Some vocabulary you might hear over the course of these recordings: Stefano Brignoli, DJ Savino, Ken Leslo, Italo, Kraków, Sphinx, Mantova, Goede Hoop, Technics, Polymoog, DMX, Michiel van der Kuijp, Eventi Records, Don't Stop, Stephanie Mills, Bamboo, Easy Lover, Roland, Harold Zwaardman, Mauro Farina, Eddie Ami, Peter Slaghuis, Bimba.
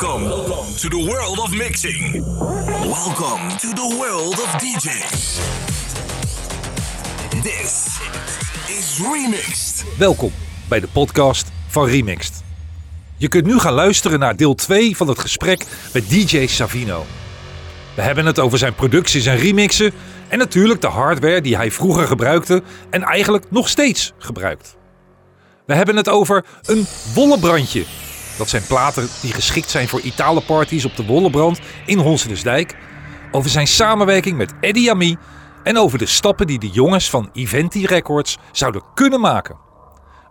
Welcome to the world of mixing. Welcome to the world of DJs. This is Remixed. Welkom bij de podcast van Remixed. Je kunt nu gaan luisteren naar deel 2 van het gesprek met DJ Savino. We hebben het over zijn producties en remixen en natuurlijk de hardware die hij vroeger gebruikte en eigenlijk nog steeds gebruikt. We hebben het over een Wollebrandje. Dat zijn platen die geschikt zijn voor Italen-parties op de Wollebrand in Honsdijk. Over zijn samenwerking met Eddie Ami en over de stappen die de jongens van Eventi Records zouden kunnen maken.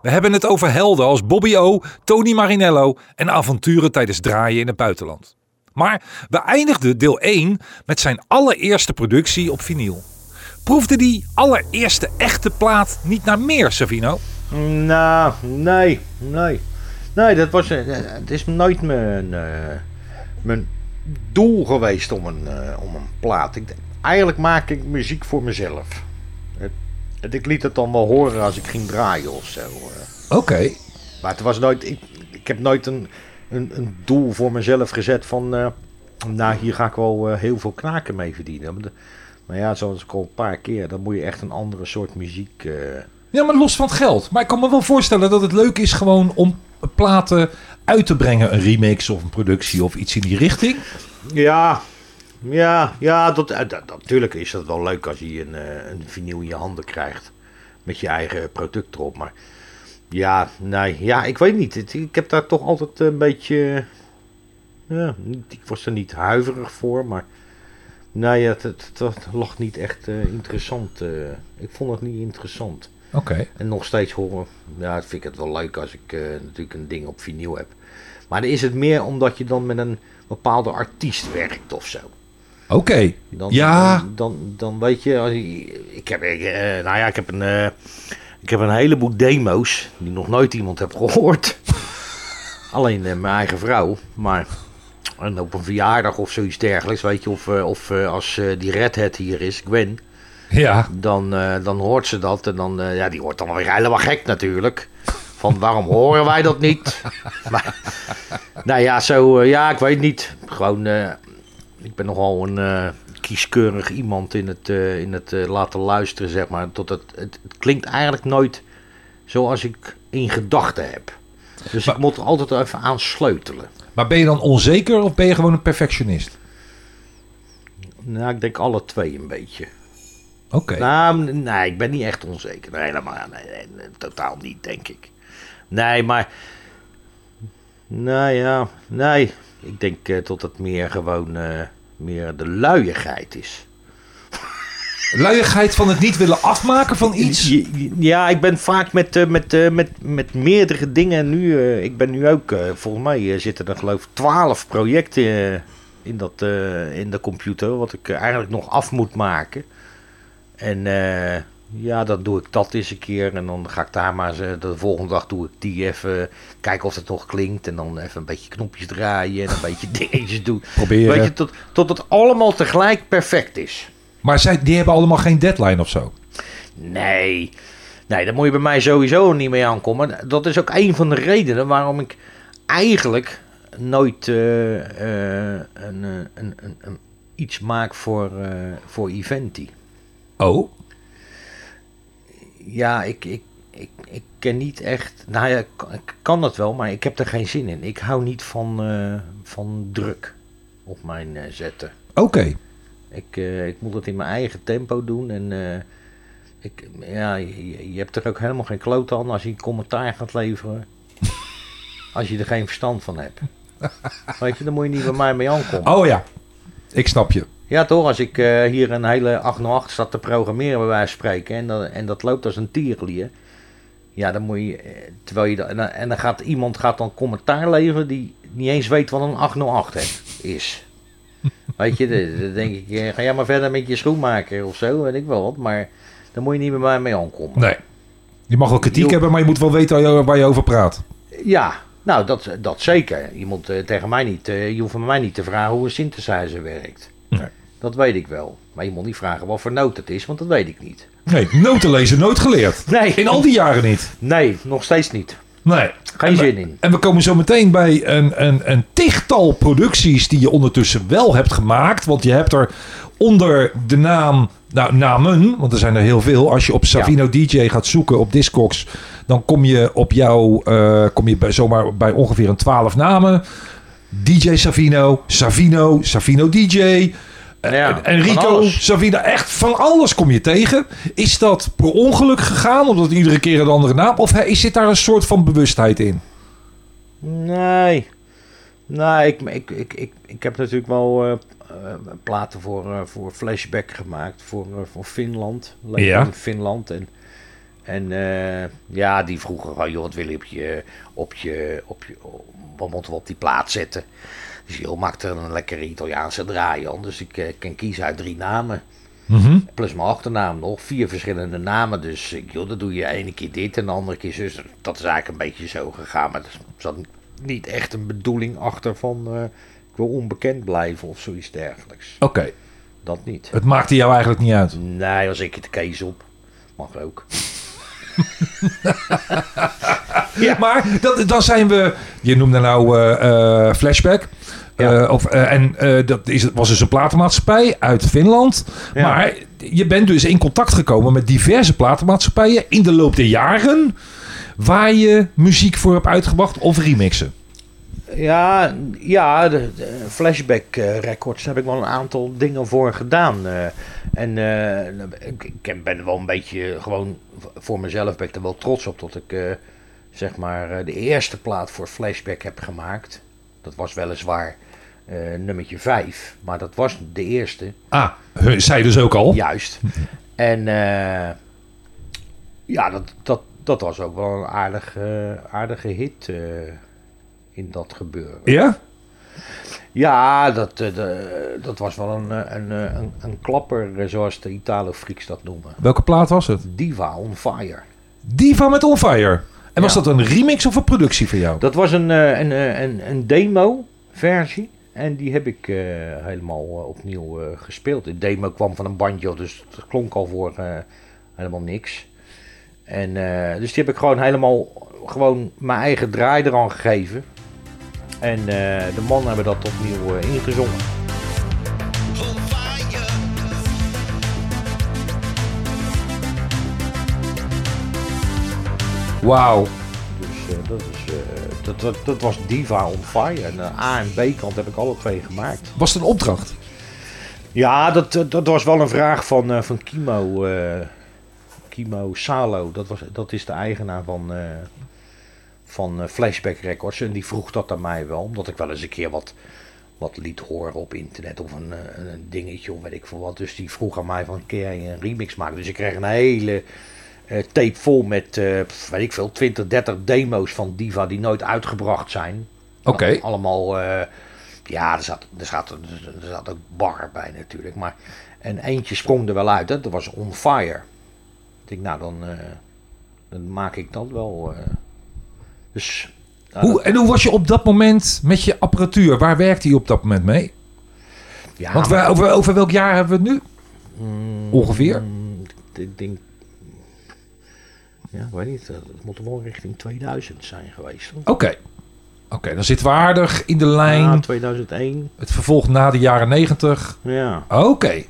We hebben het over helden als Bobby O, Tony Marinello en avonturen tijdens draaien in het buitenland. Maar we eindigden deel 1 met zijn allereerste productie op vinyl. Proefde die allereerste echte plaat niet naar meer, Savino? Nou, nee. Nee, het is nooit mijn doel geweest om een plaat. Eigenlijk maak ik muziek voor mezelf. Ik liet het dan wel horen als ik ging draaien of zo. Oké. Maar het was nooit. Ik heb nooit een doel voor mezelf gezet van. Nou, hier ga ik wel heel veel knaken mee verdienen. Maar ja, zoals ik al een paar keer. Dan moet je echt een andere soort muziek. Ja, maar los van het geld. Maar ik kan me wel voorstellen dat het leuk is gewoon om platen uit te brengen. Een remix of een productie of iets in die richting. Ja, natuurlijk is dat wel leuk als je een vinyl in je handen krijgt. Met je eigen product erop. Maar ja, nee, ja, ik weet niet. Ik heb daar toch altijd een beetje... Ja, ik was er niet huiverig voor, maar... Nee, het lag niet echt interessant. Ik vond het niet interessant. Oké. En nog steeds horen. Ja, vind ik het wel leuk als ik natuurlijk een ding op vinyl heb. Maar dan is het meer omdat je dan met een bepaalde artiest werkt of zo. Oké. Ja. Dan weet je... Ik heb een heleboel demo's die nog nooit iemand heeft gehoord. Alleen mijn eigen vrouw. Maar... En op een verjaardag of zoiets dergelijks, weet je, of als die redhead hier is, Gwen, ja. Dan hoort ze dat en dan, ja, die hoort dan weer helemaal gek natuurlijk. Van waarom horen wij dat niet? Maar, nou ja, ik weet niet. Gewoon, ik ben nogal een kieskeurig iemand in het laten luisteren, zeg maar. Tot het klinkt eigenlijk nooit zoals ik in gedachten heb. Dus ik moet er altijd even aan sleutelen. Maar ben je dan onzeker of ben je gewoon een perfectionist? Nou, ik denk alle twee een beetje. Oké. Nou, nee, ik ben niet echt onzeker. Nee, helemaal nee, totaal niet, denk ik. Nee, maar... Nou ja, nee. Ik denk dat het meer gewoon meer de luiigheid is. Luiigheid van het niet willen afmaken van iets? Ja, ik ben vaak met meerdere dingen nu. Ik ben nu ook, volgens mij zitten er geloof ik 12 projecten in de computer. Wat ik eigenlijk nog af moet maken. En ja, dan doe ik dat eens een keer. En dan ga ik daar maar de volgende dag doe ik die even. Kijken of het nog klinkt. En dan even een beetje knopjes draaien. En een beetje dingetjes doen. Proberen. Weet je, tot het allemaal tegelijk perfect is. Maar die hebben allemaal geen deadline of zo? Nee, daar moet je bij mij sowieso niet mee aankomen. Dat is ook een van de redenen waarom ik eigenlijk nooit iets maak voor Eventi. Oh? Ja, ik ken niet echt... Nou ja, ik kan dat wel, maar ik heb er geen zin in. Ik hou niet van druk op mijn zetten. Oké. Ik moet het in mijn eigen tempo doen. En je hebt er ook helemaal geen klote aan als je een commentaar gaat leveren. Als je er geen verstand van hebt. Weet je, dan moet je niet bij mij mee aankomen. Oh ja, ik snap je. Ja toch, als ik hier een hele 808 zat te programmeren bij wijze van spreken. En dat loopt als een tierlier. Ja, dan moet je... Iemand gaat dan commentaar leveren die niet eens weet wat een 808 is. Weet je, dan denk ik, ga jij maar verder met je schoenmaker of zo, weet ik wel wat. Maar daar moet je niet met mij mee aankomen. Nee, je mag wel kritiek hebben, maar je moet wel weten waar je over praat. Ja, nou dat zeker. Je moet tegen mij niet, je hoeft van mij niet te vragen hoe een synthesizer werkt. Nee. Dat weet ik wel. Maar je moet niet vragen wat voor noot het is, want dat weet ik niet. Nee, noten lezen nooit geleerd. Nee. In al die jaren niet. Nee, nog steeds niet. Nee. Geen zin in. En we komen zo meteen bij een tichtal producties die je ondertussen wel hebt gemaakt. Want je hebt er onder de naam... Nou, namen, want er zijn er heel veel. Als je op Savino DJ gaat zoeken op Discogs... dan kom je op jou... kom je zomaar bij ongeveer een 12 namen. DJ Savino, Savino DJ... Ja, Enrico, Savina, echt van alles kom je tegen. Is dat per ongeluk gegaan, omdat iedere keer een andere naam? Of zit daar een soort van bewustheid in? Nee, ik heb natuurlijk wel platen voor Flashback gemaakt. Voor Finland. Ja. In Finland. En die vroegen van, joh, wat wil je op je wat moeten we op die plaat zetten? Dus heel makkelijk een lekkere Italiaanse draai aan. Dus ik kan kiezen uit 3 namen. Mm-hmm. Plus mijn achternaam nog. 4 verschillende namen. Dus joh, dan doe je ene keer dit en de andere keer zus. Dat is eigenlijk een beetje zo gegaan. Maar er zat niet echt een bedoeling achter van... ik wil onbekend blijven of zoiets dergelijks. Oké. Dat niet. Het maakte jou eigenlijk niet uit? Nee, was ik het kees op. Mag ook. Ja. Maar dan zijn we... Je noemde nou Flashback. Ja. Dat was dus een platenmaatschappij uit Finland. Ja. Maar je bent dus in contact gekomen met diverse platenmaatschappijen... in de loop der jaren... waar je muziek voor hebt uitgebracht of remixen. Ja, de Flashback Records heb ik wel een aantal dingen voor gedaan. Ik ben wel een beetje, gewoon voor mezelf ben ik er wel trots op... dat ik de eerste plaat voor Flashback heb gemaakt. Dat was weliswaar nummertje 5, maar dat was de eerste. Ah, zij dus ook al? Juist. Dat was ook wel een aardige hit... in dat gebeuren. Ja? Ja, dat was wel een klapper, zoals de Italo-Frieks dat noemen. Welke plaat was het? Diva On Fire. Diva met On Fire? En was dat een remix of een productie voor jou? Dat was een demo-versie. En die heb ik helemaal opnieuw gespeeld. De demo kwam van een bandje, dus het klonk al voor helemaal niks. Dus die heb ik gewoon helemaal mijn eigen draai eraan gegeven. En de mannen hebben dat opnieuw ingezongen. Wauw. Dus dat was Diva On Fire. En de A en B kant heb ik alle 2 gemaakt. Was het een opdracht? Ja, dat was wel een vraag van Kimmo. Kimmo Salo. Dat is de eigenaar van Flashback Records. En die vroeg dat aan mij wel. Omdat ik wel eens een keer wat liet horen op internet. Of een dingetje of weet ik veel wat. Dus die vroeg aan mij van, kun jij een remix maken? Dus ik kreeg een hele tape vol met 20, 30 demo's van Diva die nooit uitgebracht zijn. Oké. Allemaal... er zat ook bar bij natuurlijk. Maar, en eentje sprong er wel uit. Hè? Dat was On Fire. Ik denk, nou dan maak ik dat wel... Dus, hoe was je op dat moment met je apparatuur? Waar werkte je op dat moment mee? Ja, want over welk jaar hebben we het nu? Ongeveer? Ik denk... Ja, ik weet niet. Het moet wel richting 2000 zijn geweest. Oké, dan zitten we aardig in de lijn. Ja, 2001. Het vervolg na de jaren 90. Ja. Oké.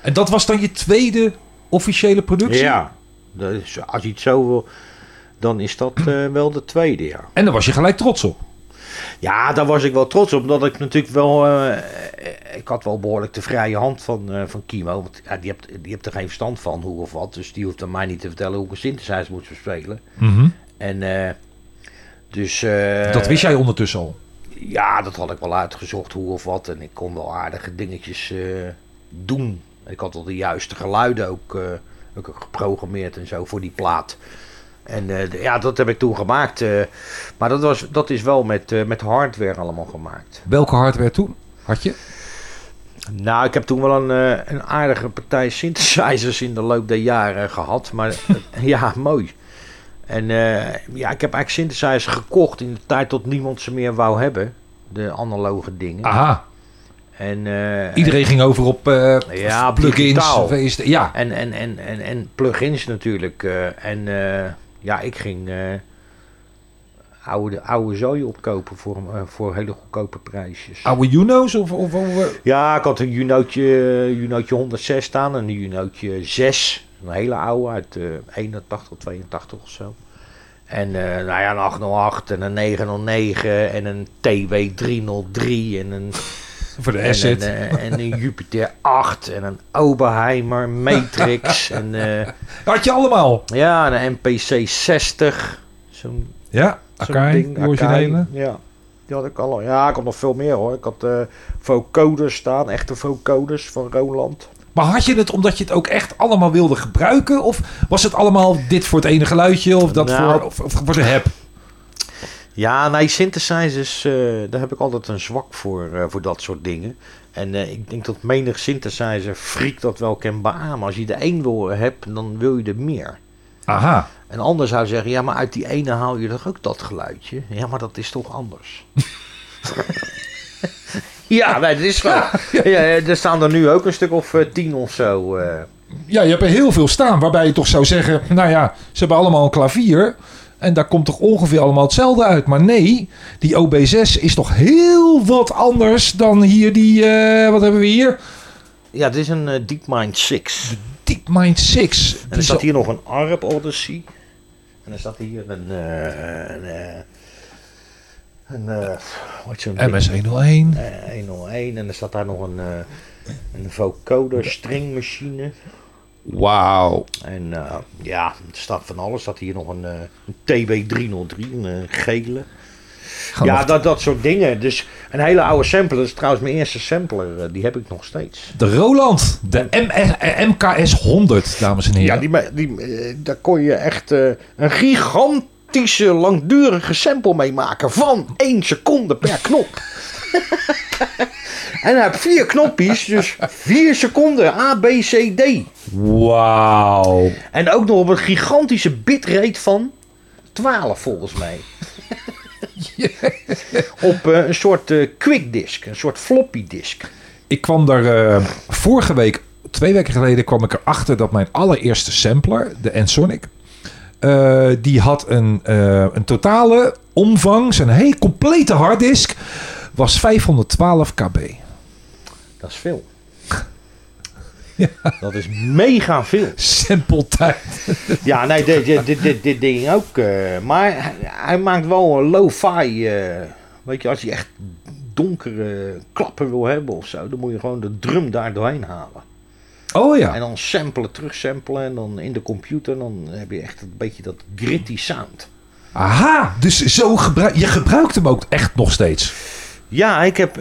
En dat was dan je tweede officiële productie? Ja, dus als je het zo wil... Dan is dat wel de tweede, ja. En daar was je gelijk trots op? Ja, daar was ik wel trots op. Omdat ik natuurlijk wel... ik had wel behoorlijk de vrije hand van Kimmo. Want die hebt er geen verstand van hoe of wat. Dus die hoeft aan mij niet te vertellen hoe ik een synthesizer moet bespelen. Mm-hmm. Dat wist jij ondertussen al? Ja, dat had ik wel uitgezocht hoe of wat. En ik kon wel aardige dingetjes doen. Ik had wel de juiste geluiden ook geprogrammeerd en zo voor die plaat. En dat heb ik toen gemaakt. Maar dat is wel met hardware allemaal gemaakt. Welke hardware toen had je? Nou, ik heb toen wel een aardige partij synthesizers in de loop der jaren gehad. Maar ja, mooi. En ik heb eigenlijk synthesizers gekocht in de tijd dat niemand ze meer wou hebben. De analoge dingen. Aha. Iedereen ging over op plugins. Ja. En plugins natuurlijk. Ik ging oude zooi opkopen voor hele goedkope prijsjes. Oude Juno's? Of... Ja, ik had een Junootje 106 staan en een Junootje 6. Een hele oude uit 81 of 82 of zo. En een 808 en een 909 en een TW303 en een... Voor de asset. En een Jupiter 8 en een Oberheimer, Matrix. En, had je allemaal? Ja, en een MPC 60. Akai, originele. Ja, die had ik al. Ja, ik had nog veel meer hoor. Ik had vocoders staan, echte vocoders van Roland. Maar had je het omdat je het ook echt allemaal wilde gebruiken? Of was het allemaal dit voor het ene geluidje of dat voor zijn heb? Ja, nee, synthesizers, daar heb ik altijd een zwak voor dat soort dingen. En ik denk dat menig synthesizer freak dat wel kan beamen. Als je de één wil hebt, dan wil je er meer. Aha. En ander zou zeggen, ja, maar uit die ene haal je toch ook dat geluidje? Ja, maar dat is toch anders? Ja, nee, dat is wel. Ja, er staan er nu ook een stuk of 10 of zo. Ja, je hebt er heel veel staan, waarbij je toch zou zeggen, nou ja, ze hebben allemaal een klavier... En daar komt toch ongeveer allemaal hetzelfde uit. Maar nee, die OB6 is toch heel wat anders dan hier die... wat hebben we hier? Ja, dit is een DeepMind 6. De DeepMind 6. En er staat hier nog een ARP Odyssey. En er staat hier een MS-101. 101. En er staat daar nog een vocoder stringmachine. Wauw. En er staat van alles. Er staat hier nog een TB303, een gele. Gewoon ja, dat soort dingen. Dus een hele oude sampler. Dat is trouwens mijn eerste sampler. Die heb ik nog steeds. De Roland. De MKS 100, dames en heren. Ja, daar kon je echt een gigantische, langdurige sample mee maken. Van 1 seconde per knop. En hij heeft 4 knopjes, dus 4 seconden A, B, C, D. Wauw. En ook nog op een gigantische bitrate van 12 volgens mij. Op een soort quickdisk, een soort floppy disk. Ik kwam daar vorige week, 2 weken geleden kwam ik erachter dat mijn allereerste sampler, de Ensoniq... die had een totale omvang, een hele complete harddisk... was 512 kb. Dat is veel. Ja. Dat is mega veel. Sampeltijd. Ja, nee, dit ding ook. Maar hij maakt wel een lo-fi. Weet je, als je echt donkere klappen wil hebben of zo, dan moet je gewoon de drum daar doorheen halen. Oh ja. En dan samplen, terugsamplen en dan in de computer, dan heb je echt een beetje dat gritty sound. Aha, dus zo je gebruikt hem ook echt nog steeds. Ja, ik heb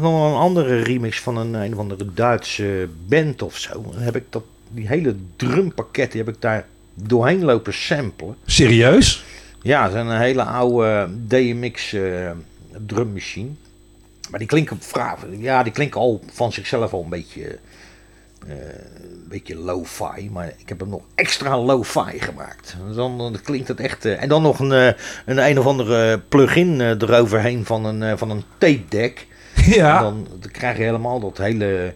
nog een andere remix van een of andere Duitse band of zo. Dan heb ik die hele drumpakket die heb ik daar doorheen lopen samplen. Serieus? Ja, dat is een hele oude DMX drummachine. Maar die klinken al van zichzelf al een beetje lo-fi, maar ik heb hem nog extra lo-fi gemaakt. Dan klinkt het echt... en dan nog een of andere plugin eroverheen van een tape deck. Ja. En dan krijg je helemaal dat hele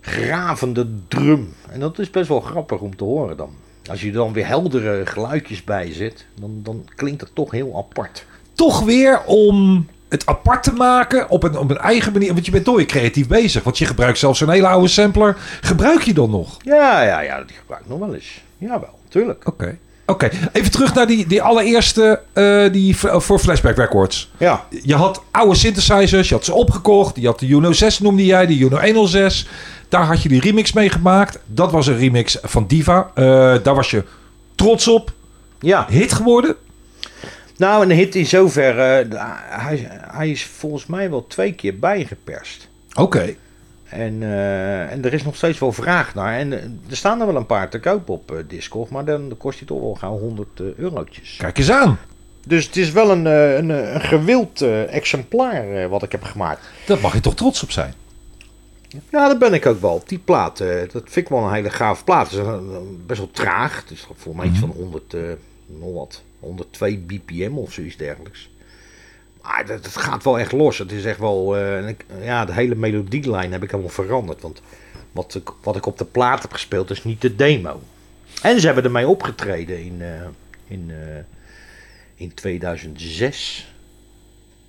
gravende drum. En dat is best wel grappig om te horen dan. Als je er dan weer heldere geluidjes bij zit, dan klinkt het toch heel apart. Toch weer om... het apart te maken op een eigen manier. Want je bent nooit creatief bezig. Want je gebruikt zelfs een hele oude sampler. Gebruik je dan nog? Ja, die gebruik ik nog wel eens. Jawel, tuurlijk. Oké. Even terug naar die allereerste voor Flashback Records. Ja. Je had oude synthesizers. Je had ze opgekocht. Je had de Juno 6 noemde jij. De Juno 106. Daar had je die remix mee gemaakt. Dat was een remix van Diva. Daar was je trots op. Ja. Hit geworden. Nou, een hit in zover. Hij is volgens mij wel 2 keer bijgeperst. Oké. En er is nog steeds wel vraag naar. En er staan er wel een paar te koop op Discord. Maar dan kost hij toch wel gauw €100. Kijk eens aan. Dus het is wel een gewild exemplaar wat ik heb gemaakt. Daar mag je toch trots op zijn? Ja, dat ben ik ook wel. Die plaat, dat vind ik wel een hele gaaf plaat. Het is best wel traag. Het is volgens mij iets van 102 bpm of zoiets dergelijks. Maar dat gaat wel echt los. Het is echt wel... de hele melodielijn heb ik helemaal veranderd. Want wat ik op de plaat heb gespeeld is niet de demo. En ze hebben ermee opgetreden in 2006.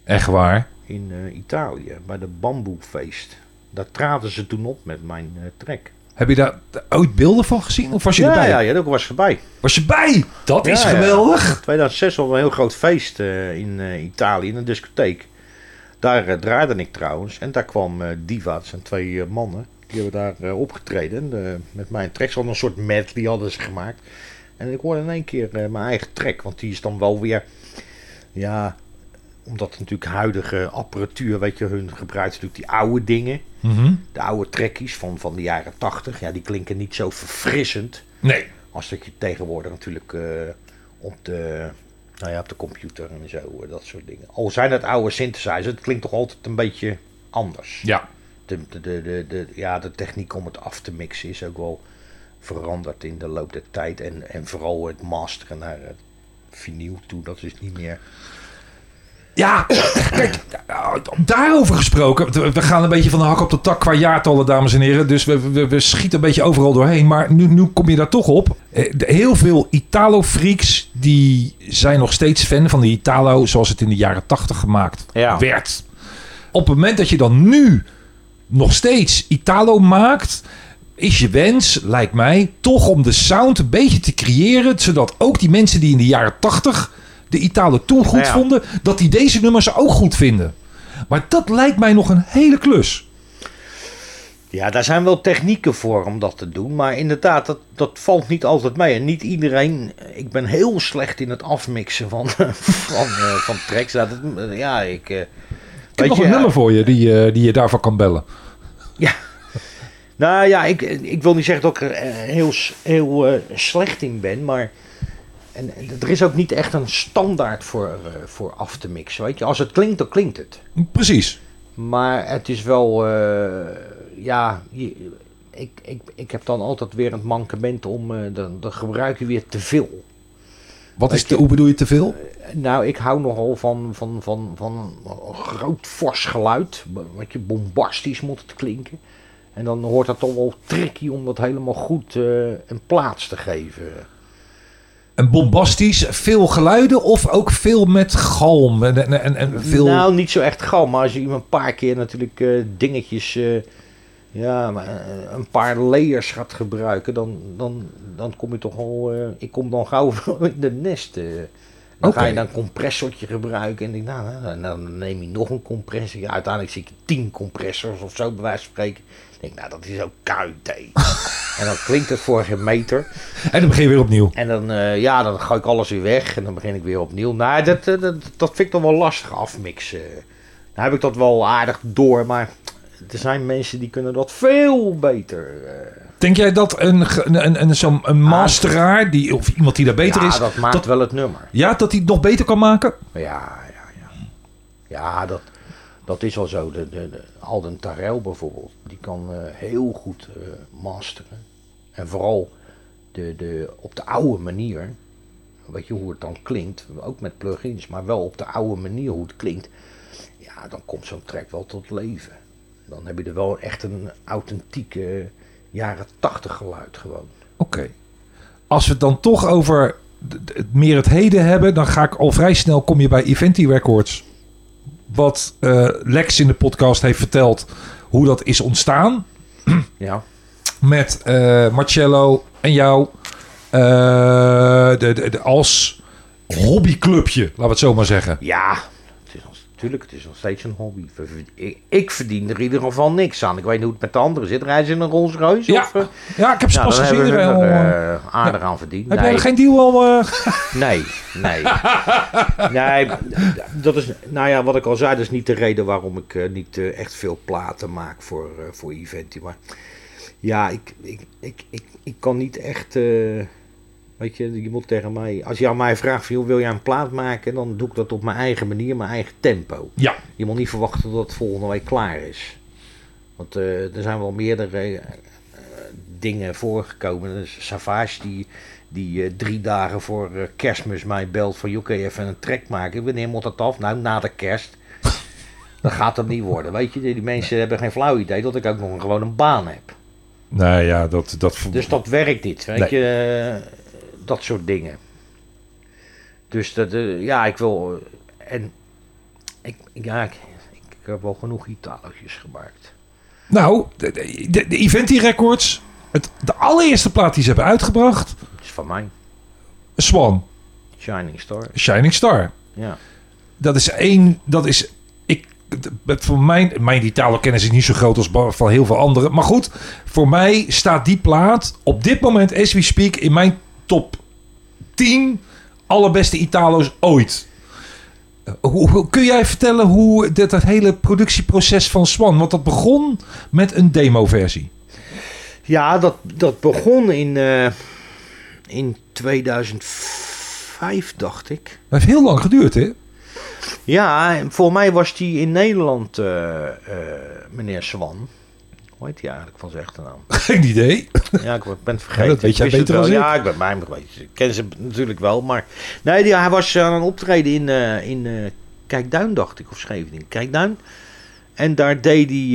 Echt waar? In Italië, bij de Bamboo feest. Daar traden ze toen op met mijn track. Heb je daar ooit beelden van gezien? Of was je erbij? Ja, dat was erbij. Was je bij? Dat is geweldig. In 2006 was een heel groot feest in Italië, in een discotheek. Daar draaide ik trouwens. En daar kwam Diva, dat zijn twee mannen. Die hebben daar opgetreden. Met mijn track. Ze hadden een soort medley hadden ze gemaakt. En ik hoorde in één keer mijn eigen track. Want die is dan wel weer... Ja... Omdat natuurlijk huidige apparatuur, weet je, hun gebruikt natuurlijk die oude dingen. Mm-hmm. De oude trekkies van de jaren 80. Ja, die klinken niet zo verfrissend. Nee. Als dat je tegenwoordig natuurlijk op de computer en zo, dat soort dingen. Al zijn het oude synthesizers, het klinkt toch altijd een beetje anders. Ja. De techniek om het af te mixen is ook wel veranderd in de loop der tijd. En vooral het masteren naar het vinyl toe, dat is niet meer... Ja, kijk, daarover gesproken. We gaan een beetje van de hak op de tak qua jaartallen, dames en heren. Dus we schieten een beetje overal doorheen. Maar nu kom je daar toch op. Heel veel Italo-freaks die zijn nog steeds fan van de Italo zoals het in de jaren 80 gemaakt werd. Op het moment dat je dan nu nog steeds Italo maakt... is je wens, lijkt mij, toch om de sound een beetje te creëren... zodat ook die mensen die in de jaren 80... de Italo toen goed vonden, dat die deze nummers ook goed vinden. Maar dat lijkt mij nog een hele klus. Ja, daar zijn wel technieken voor om dat te doen. Maar inderdaad, dat valt niet altijd mee. En niet iedereen... Ik ben heel slecht in het afmixen van tracks. Ja, ik heb nog een nummer voor je die je daarvan kan bellen. Ja. Nou ja, ik wil niet zeggen dat ik er heel slecht in ben, maar... En er is ook niet echt een standaard voor af te mixen, weet je. Als het klinkt, dan klinkt het. Precies. Maar het is wel, ik heb dan altijd weer een mankement om, dan gebruik je weer te veel. Hoe bedoel je te veel? Nou, ik hou nogal van groot, fors geluid, weet je, bombastisch moet het klinken. En dan hoort dat toch wel tricky om dat helemaal goed een plaats te geven. En bombastisch, veel geluiden of ook veel met galm? En veel... Nou, niet zo echt galm, maar als je een paar keer natuurlijk dingetjes, een paar layers gaat gebruiken, dan kom je toch al, ik kom dan gauw in de nest. Dan ga je dan een compressortje gebruiken en denk, dan neem je nog een compressor. Ja, uiteindelijk zie ik 10 compressors of zo, bij wijze van spreken. Ik denk, dat is ook KUT. En dan klinkt het voor geen meter. En dan begin je weer opnieuw. En dan, dan ga ik alles weer weg en dan begin ik weer opnieuw. Nou, dat vind ik dan wel lastig afmixen. Nou heb ik dat wel aardig door, maar er zijn mensen die kunnen dat veel beter. Denk jij dat zo'n masteraar, of iemand die daar beter is... Ja, dat maakt wel het nummer. Ja, dat hij het nog beter kan maken? Ja. Ja, dat is wel zo. De Alden Terrell bijvoorbeeld, die kan heel goed masteren. En vooral op de oude manier, weet je hoe het dan klinkt, ook met plugins, maar wel op de oude manier hoe het klinkt. Ja, dan komt zo'n track wel tot leven. Dan heb je er wel echt een authentieke jaren 80 geluid gewoon. Oké. Als we het dan toch over meer het heden hebben, dan ga ik al vrij snel, kom je bij Eventi Records. Wat Lex in de podcast heeft verteld hoe dat is ontstaan. Ja. Met Marcello en jou. Als hobbyclubje, laten we het zo maar zeggen. Ja, natuurlijk, het is nog steeds een hobby. Ik verdien er in ieder geval niks aan. Ik weet niet hoe het met de anderen zit. Rijden ze in een Rolls Royce? Ja, ik heb ze pas gezien. Daar hebben we aardig aan verdiend. Heb jij geen deal al? Nee. Nee, dat is, wat ik al zei, dat is niet de reden waarom ik niet echt veel platen maak voor Eventi. Maar ja, ik kan niet echt... Weet je moet tegen mij... Als je aan mij vraagt van, wil jij een plaat maken? Dan doe ik dat op mijn eigen manier, mijn eigen tempo. Ja. Je moet niet verwachten dat het volgende week klaar is. Want er zijn wel meerdere dingen voorgekomen. Dus Savage die 3 dagen voor kerstmis mij belt van... Joh, kun je even een track maken? Wanneer moet dat af? Nou, na de kerst. Dat gaat dat niet worden. Weet je, die mensen hebben geen flauw idee dat ik ook nog gewoon een baan heb. Nou ja, dat... Dus dat werkt niet, weet je... Dat soort dingen. Dus dat, ja, ik wil... En ik heb wel genoeg Italo's gemaakt. Nou, de Eventi Records, de allereerste plaat die ze hebben uitgebracht... is van mij. Swan. Shining Star. Shining Star. Ja. Dat is één... Dat is... Voor mijn Italo-kennis is niet zo groot als van heel veel anderen. Maar goed, voor mij staat die plaat op dit moment, as we speak, in mijn top 10 allerbeste Italo's ooit. Kun jij vertellen hoe dat hele productieproces van Swan... Want dat begon met een demo-versie. Ja, dat begon in 2005, dacht ik. Dat heeft heel lang geduurd, hè? Ja, voor mij was die in Nederland, meneer Swan. Hoe heet die eigenlijk van zijn achternaam? Geen idee. Ja, ik ben het vergeten. Ja, dat weet jij beter dan ik. Ja, ik ben mij geweest. Ik ken ze natuurlijk wel, maar... Nee, hij was aan een optreden in Kijkduin, dacht ik, of Scheveningen. Kijkduin. En daar deed hij...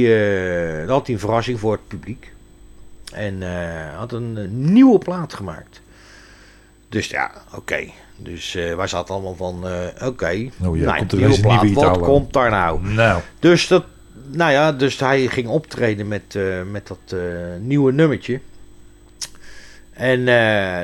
had hij een verrassing voor het publiek. En had een nieuwe plaat gemaakt. Dus ja, oké. Dus wij zaten allemaal van, oké, nou ja, nee, nieuwe plaat, wat komt daar nou? Dus dat, nou ja, dus hij ging optreden met dat nieuwe nummertje. En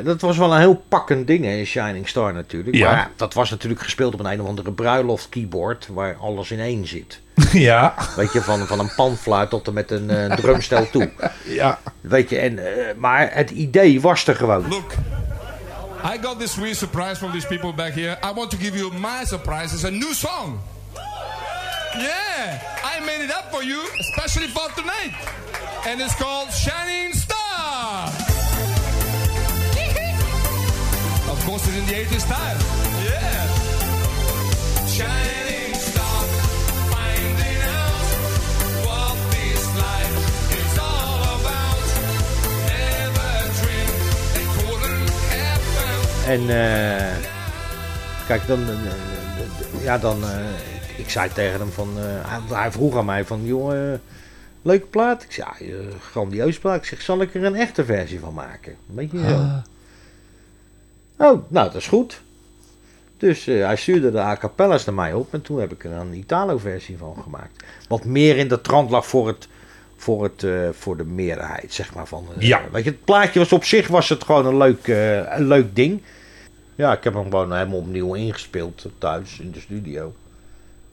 dat was wel een heel pakkend ding, hè, Shining Star natuurlijk. Ja. Maar dat was natuurlijk gespeeld op een of andere bruiloft keyboard, waar alles in één zit. Ja. Weet je, van een panfluit tot en met een drumstel toe. Ja. Weet je, en, maar het idee was er gewoon. Look. I got this weird surprise from these people back here. I want to give you my surprise. It's a new song. Yeah, I made it up for you, especially for tonight. And it's called Shining Star. Of course, it's in the 80s style. Yeah. Shining Star, finding out what this life is all about. Never dream. En kijk, dan ik zei tegen hem van, hij vroeg aan mij van, jongen, leuke plaat. Ik zei, ja, grandioos plaat. Ik zeg, zal ik er een echte versie van maken? Weet je zo. Oh, nou, dat is goed. Dus hij stuurde de a cappella's naar mij op en toen heb ik er een Italo-versie van gemaakt. Wat meer in de trant lag voor de meerderheid, zeg maar. Van, ja. Weet je, het plaatje was op zich was het gewoon een leuk ding. Ja, ik heb hem gewoon helemaal opnieuw ingespeeld thuis in de studio.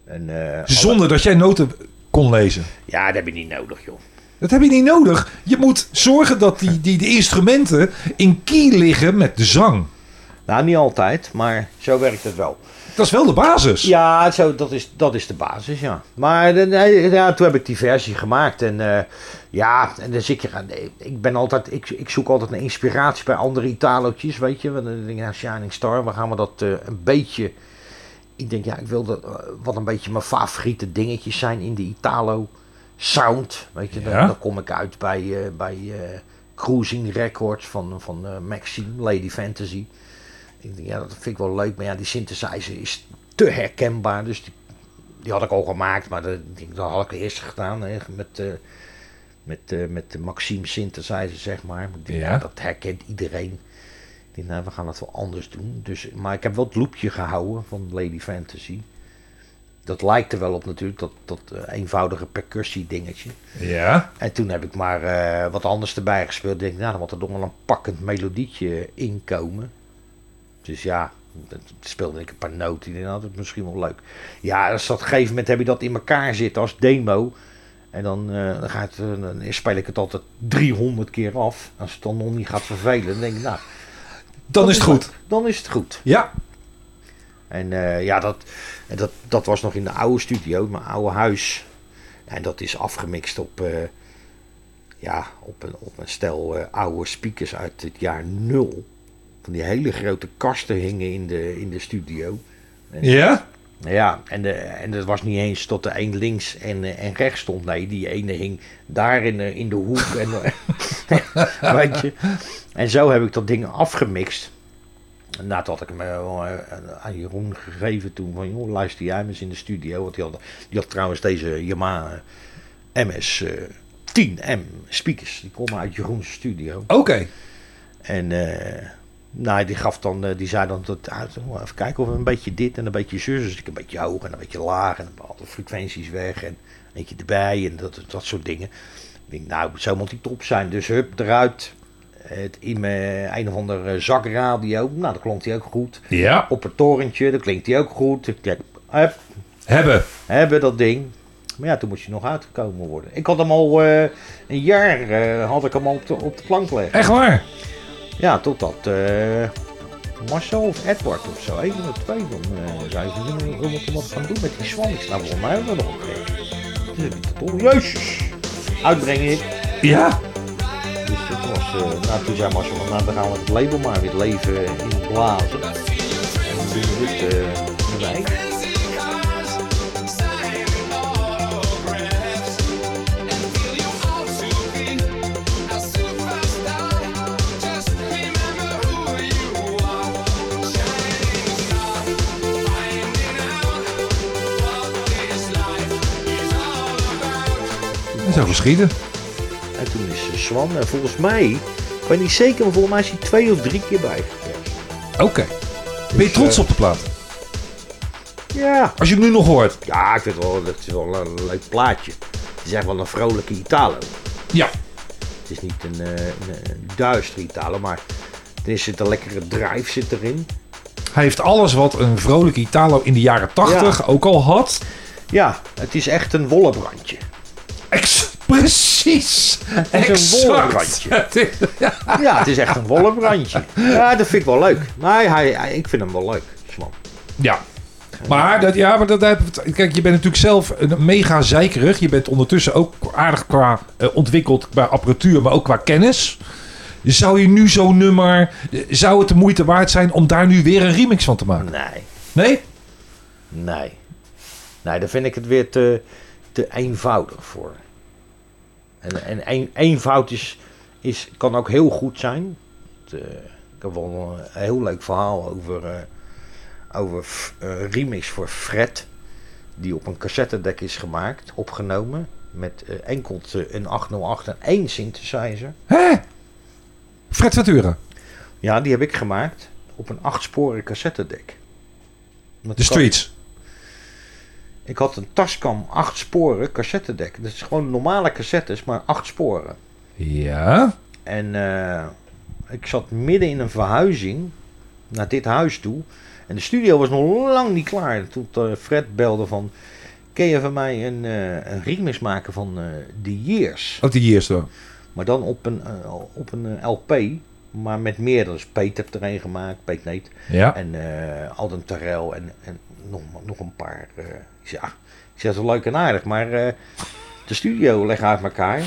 En, zonder dat jij noten kon lezen? Ja, dat heb je niet nodig, joh. Dat heb je niet nodig. Je moet zorgen dat die instrumenten in key liggen met de zang. Nou, niet altijd, maar zo werkt het wel. Dat is wel de basis. Ja, zo, dat is de basis, ja. Maar ja, toen heb ik die versie gemaakt. En ja, en dan zit je aan. Ik zoek altijd naar inspiratie bij andere Italo'tjes, weet je. Want dan denk ik, nou, Shining Star, waar gaan we dat een beetje... Ik denk, ja, ik wil dat wat een beetje mijn favoriete dingetjes zijn in de Italo-sound. Weet je, ja. Dan kom ik uit bij Cruising Records van Maxine, Lady Fantasy. Ik denk, ja, dat vind ik wel leuk, maar ja, die synthesizer is te herkenbaar. Dus die had ik al gemaakt, maar dat had ik eerst gedaan, hè, met de Maxime synthesizer, zeg maar. Ik denk, ja. Ja, dat herkent iedereen. Ik denk, nou, we gaan dat wel anders doen. Dus, maar ik heb wel het loopje gehouden van Lady Fantasy. Dat lijkt er wel op natuurlijk, dat eenvoudige percussie dingetje. Ja. En toen heb ik maar wat anders erbij gespeeld. Ik denk, nou, dan moet er nog wel een pakkend melodietje inkomen. Dus ja, dat speelde ik een paar noten in. Dat is misschien wel leuk. Ja, dus op een gegeven moment heb je dat in elkaar zitten als demo. En dan speel ik het altijd 300 keer af. Als het dan nog niet gaat vervelen, dan denk ik, nou... Dan is het goed. Dan is het goed. Ja. En ja, dat was nog in de oude studio, mijn oude huis. En dat is afgemixt op... ja, op een stel oude speakers uit het jaar 0. Van die hele grote kasten hingen in de studio. En, ja? Ja, en dat was niet eens tot de een links en rechts stond. Nee, die ene hing daar in de hoek. En, weet je? En zo heb ik dat ding afgemixt. En nadat ik hem aan Jeroen gegeven toen. Van, joh, luister jij eens in de studio. Want die had trouwens deze Yamaha MS 10M speakers. Die komen uit Jeroens studio. Oké. En... Nou, die zei dan tot uit, even kijken of we een beetje dit en een beetje zus. Dus ik een beetje hoog en een beetje laag en alle frequenties weg en een beetje erbij en dat soort dingen. Ik denk, nou, zo moet die top zijn. Dus hup, eruit. Het in mijn een of andere zakradio. Nou, dat klonk die ook goed. Ja. Op het torentje, dat klinkt die ook goed. Ja, hup. Hebben dat ding. Maar ja, toen moest je nog uitgekomen worden. Ik had hem al een jaar op de plank liggen. Echt waar? Ja, totdat Marcel of Edward of zo, een van de twee zei we moeten wat gaan doen met die Swan. Ik snap wel, maar hebben we nog een keer. Jezus! Uitbrengen ik. Ja! Dus dat was, toen zei Marcel, nou, dan gaan we het label maar weer leven in blazen. En toen doen we dit erbij. Zo geschieden. En toen is Swan, volgens mij, ik weet niet zeker, maar volgens mij is hij 2 of 3 keer bijgeperst. Oké. Dus, ben je trots op de plaat? Ja. Als je hem nu nog hoort. Ja, ik vind wel, dat is wel een leuk plaatje. Het is echt wel een vrolijke Italo. Ja. Het is niet een duistere Italo, maar er zit een lekkere drive zit erin. Hij heeft alles wat een vrolijke Italo in de jaren 80 ook al had. Ja, het is echt een Wollebrandje. Precies! Het is een Wollebrandje. Ja, het is echt een Wollebrandje. Ja, dat vind ik wel leuk. Maar ik vind hem wel leuk, Swan. Ja. Kijk, je bent natuurlijk zelf een mega zeikerig. Je bent ondertussen ook aardig qua ontwikkeld, qua apparatuur, maar ook qua kennis. Zou je nu zo'n nummer... Zou het de moeite waard zijn om daar nu weer een remix van te maken? Nee, dan vind ik het weer te eenvoudig voor. En eenvoud kan ook heel goed zijn. Ik heb wel een heel leuk verhaal over remix voor Fred. Die op een cassettedek is gemaakt, opgenomen. Met enkel een 808 en 1 synthesizer. Hé? Fred Ventura? Ja, die heb ik gemaakt op een 8-sporen cassettedek. De Streets? Ik had een Tascam 8 sporen cassettedek. Dat is gewoon normale cassettes, maar 8 sporen. Ja. En ik zat midden in een verhuizing naar dit huis toe. En de studio was nog lang niet klaar. Toen Fred belde van... Kun je van mij een remix maken van The Years? Oh, The Years dan. Maar dan op een LP. Maar met meer. Dus Peet heeft er een gemaakt. Peet Neet. Ja. En Alden Terrell. En nog een paar... Ja, ik zeg wel leuk en aardig, maar de studio leg uit elkaar.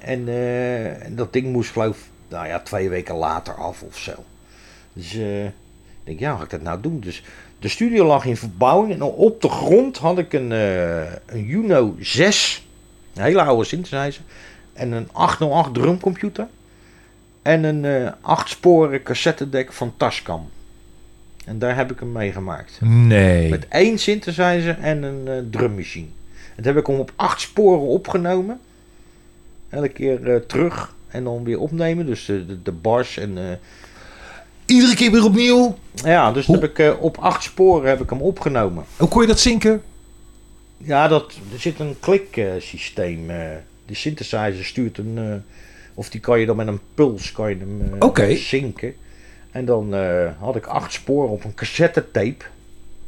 En dat ding moest geloof 2 weken later af of zo. Dus ik denk, hoe ga ik dat nou doen? Dus de studio lag in verbouwing en op de grond had ik een Juno 6, een hele oude synthesizer, en een 808 drumcomputer en een 8-sporen cassettedek van Tascam. En daar heb ik hem meegemaakt. Nee. Met 1 synthesizer en een drummachine. Dat heb ik hem op 8 sporen opgenomen. Elke keer terug en dan weer opnemen. Dus de bars en... Iedere keer weer opnieuw? Ja, dus heb ik, op 8 sporen heb ik hem opgenomen. Hoe kon je dat zinken? Ja, er zit een kliksysteem. Die synthesizer stuurt een... of die kan je dan met een puls zinken. En dan had ik 8 sporen op een cassettetape.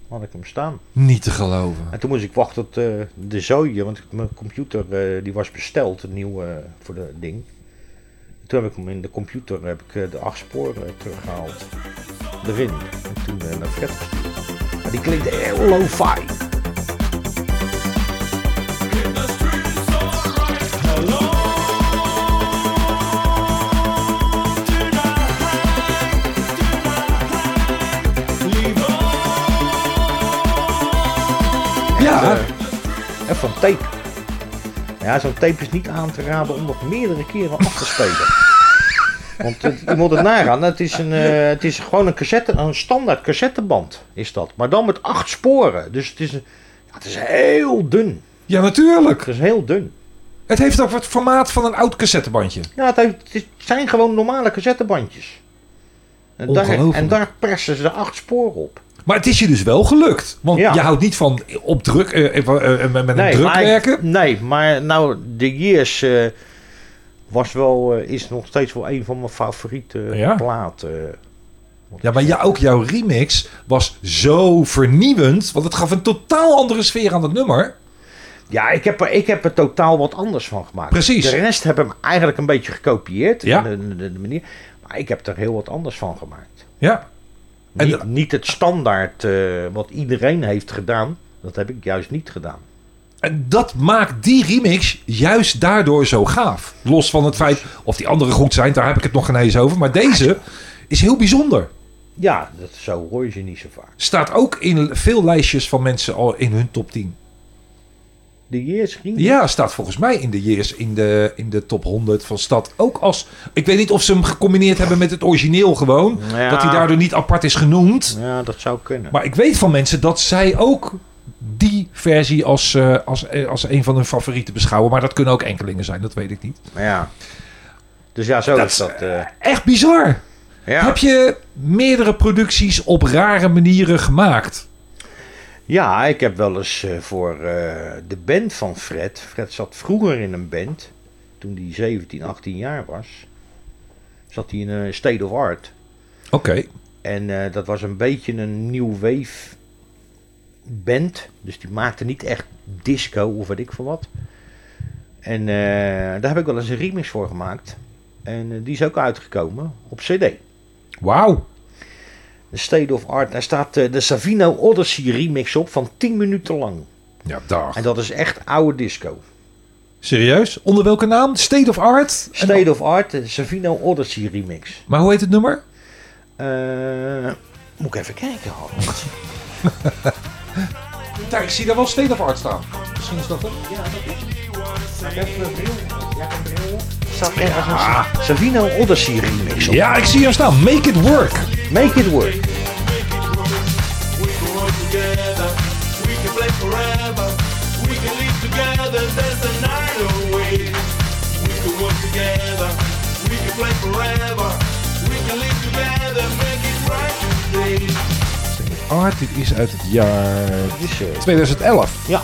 Had ik hem staan. Niet te geloven. En toen moest ik wachten tot de zooien. Want mijn computer die was besteld. Nieuw voor dat ding. En toen heb ik hem in de computer. Heb ik de 8 sporen teruggehaald. Erin. En toen naar Fred gestuurd. Maar die klinkt heel lo-fi. En van tape. Ja, zo'n tape is niet aan te raden om nog meerdere keren af te spelen. Want je moet het nagaan. Het is gewoon een standaard cassetteband is dat. Maar dan met 8 sporen. Dus het is heel dun. Ja, natuurlijk. Het is heel dun. Het heeft ook het formaat van een oud cassettebandje. Ja, het zijn gewoon normale cassettebandjes. En daar pressen ze de 8 sporen op. Maar het is je dus wel gelukt. Want je houdt niet van op druk, met druk werken. The Years is nog steeds wel een van mijn favoriete platen. Ja, maar ook jouw remix was zo vernieuwend. Want het gaf een totaal andere sfeer aan het nummer. Ja, ik heb er totaal wat anders van gemaakt. Precies. De rest heb hem eigenlijk een beetje gekopieerd. Ja. De manier. Maar ik heb er heel wat anders van gemaakt. Ja. En niet het standaard wat iedereen heeft gedaan. Dat heb ik juist niet gedaan. En dat maakt die remix juist daardoor zo gaaf. Los van het feit of die anderen goed zijn. Daar heb ik het nog geen eens over. Maar deze is heel bijzonder. Ja, dat zo hoor je niet zo vaak. Staat ook in veel lijstjes van mensen al in hun top 10. The Years remix? Ja, staat volgens mij in The Years in de top 100 van Stad. Ook als... Ik weet niet of ze hem gecombineerd hebben met het origineel gewoon. Ja. Dat hij daardoor niet apart is genoemd. Ja, dat zou kunnen. Maar ik weet van mensen dat zij ook die versie als een van hun favorieten beschouwen. Maar dat kunnen ook enkelingen zijn, dat weet ik niet. Ja. Dus ja, zo dat is dat... Echt bizar. Ja. Heb je meerdere producties op rare manieren gemaakt? Ja, ik heb wel eens voor de band van Fred. Fred zat vroeger in een band. Toen hij 17, 18 jaar was. Zat hij in een State of Art. Oké. Okay. En dat was een beetje een new wave band. Dus die maakte niet echt disco of weet ik veel wat. En daar heb ik wel eens een remix voor gemaakt. En die is ook uitgekomen op cd. Wauw. De State of Art. Daar staat de Savino Odyssey remix op van 10 minuten lang. Ja, dag. En dat is echt oude disco. Serieus? Onder welke naam? State of Art? State of Art, de Savino Odyssey remix. Maar hoe heet het nummer? Moet ik even kijken, Hans. Daar, ik zie daar wel State of Art staan. Misschien is dat het? Ja, dat is het. Ik heb een bril. Ja, een bril. Ja. Savino Odyssey remix op. Ja, ik zie jou staan. Make it work. Make it work. Art, dit is uit het jaar 2011. Ja.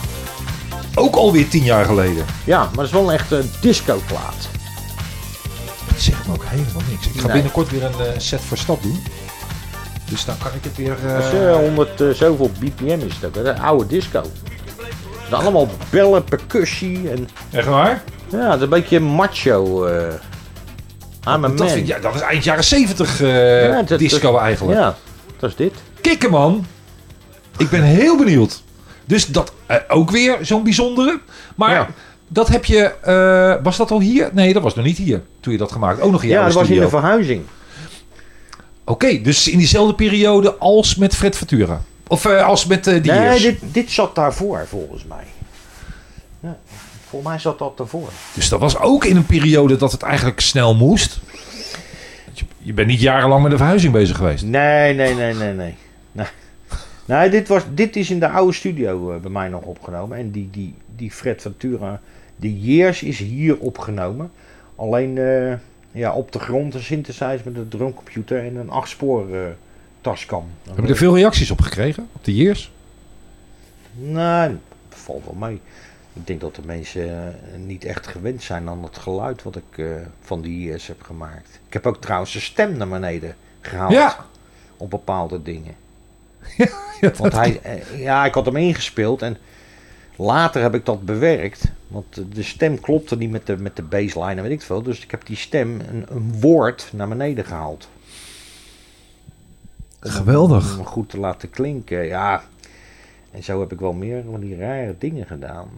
Ook alweer 10 jaar geleden. Ja, maar dat is wel echt een discoplaat. Het zegt me ook helemaal niks. Ik ga binnenkort weer een set voor stap doen. Dus dan kan ik het weer... Dat is 100 zoveel bpm is dat. De oude disco. Dat allemaal bellen, percussie. En... Echt waar? Ja, dat is een beetje macho. I'm a man. Ja, dat is eind jaren 70 disco eigenlijk. Ja, dat is dit. Kikken, man. Ik ben heel benieuwd. Dus dat ook weer zo'n bijzondere. Maar... Ja. Dat heb je... was dat al hier? Nee, dat was nog niet hier toen je dat gemaakt. Ook nog in jouw studio. Ja, dat was in de verhuizing. Oké, dus in diezelfde periode als met Fred Ventura. Of als met die Years. Nee, dit zat daarvoor volgens mij. Ja, volgens mij zat dat daarvoor. Dus dat was ook in een periode dat het eigenlijk snel moest. Je bent niet jarenlang met de verhuizing bezig geweest. Nee. Nee, dit is in de oude studio bij mij nog opgenomen. En die Fred Ventura, The Years, is hier opgenomen. Alleen op de grond een synthesizer met een drumcomputer en een 8-spoor taskam. Heb je er veel reacties op gekregen, op The Years? Nee, dat valt wel mee. Ik denk dat de mensen niet echt gewend zijn aan het geluid wat ik van The Years heb gemaakt. Ik heb ook trouwens de stem naar beneden gehaald op bepaalde dingen. Ja, want ik had hem ingespeeld en later heb ik dat bewerkt. Want de stem klopte niet met de baseline en weet ik veel. Dus ik heb die stem een woord naar beneden gehaald. Geweldig. Om hem goed te laten klinken, ja. En zo heb ik wel meer van die rare dingen gedaan.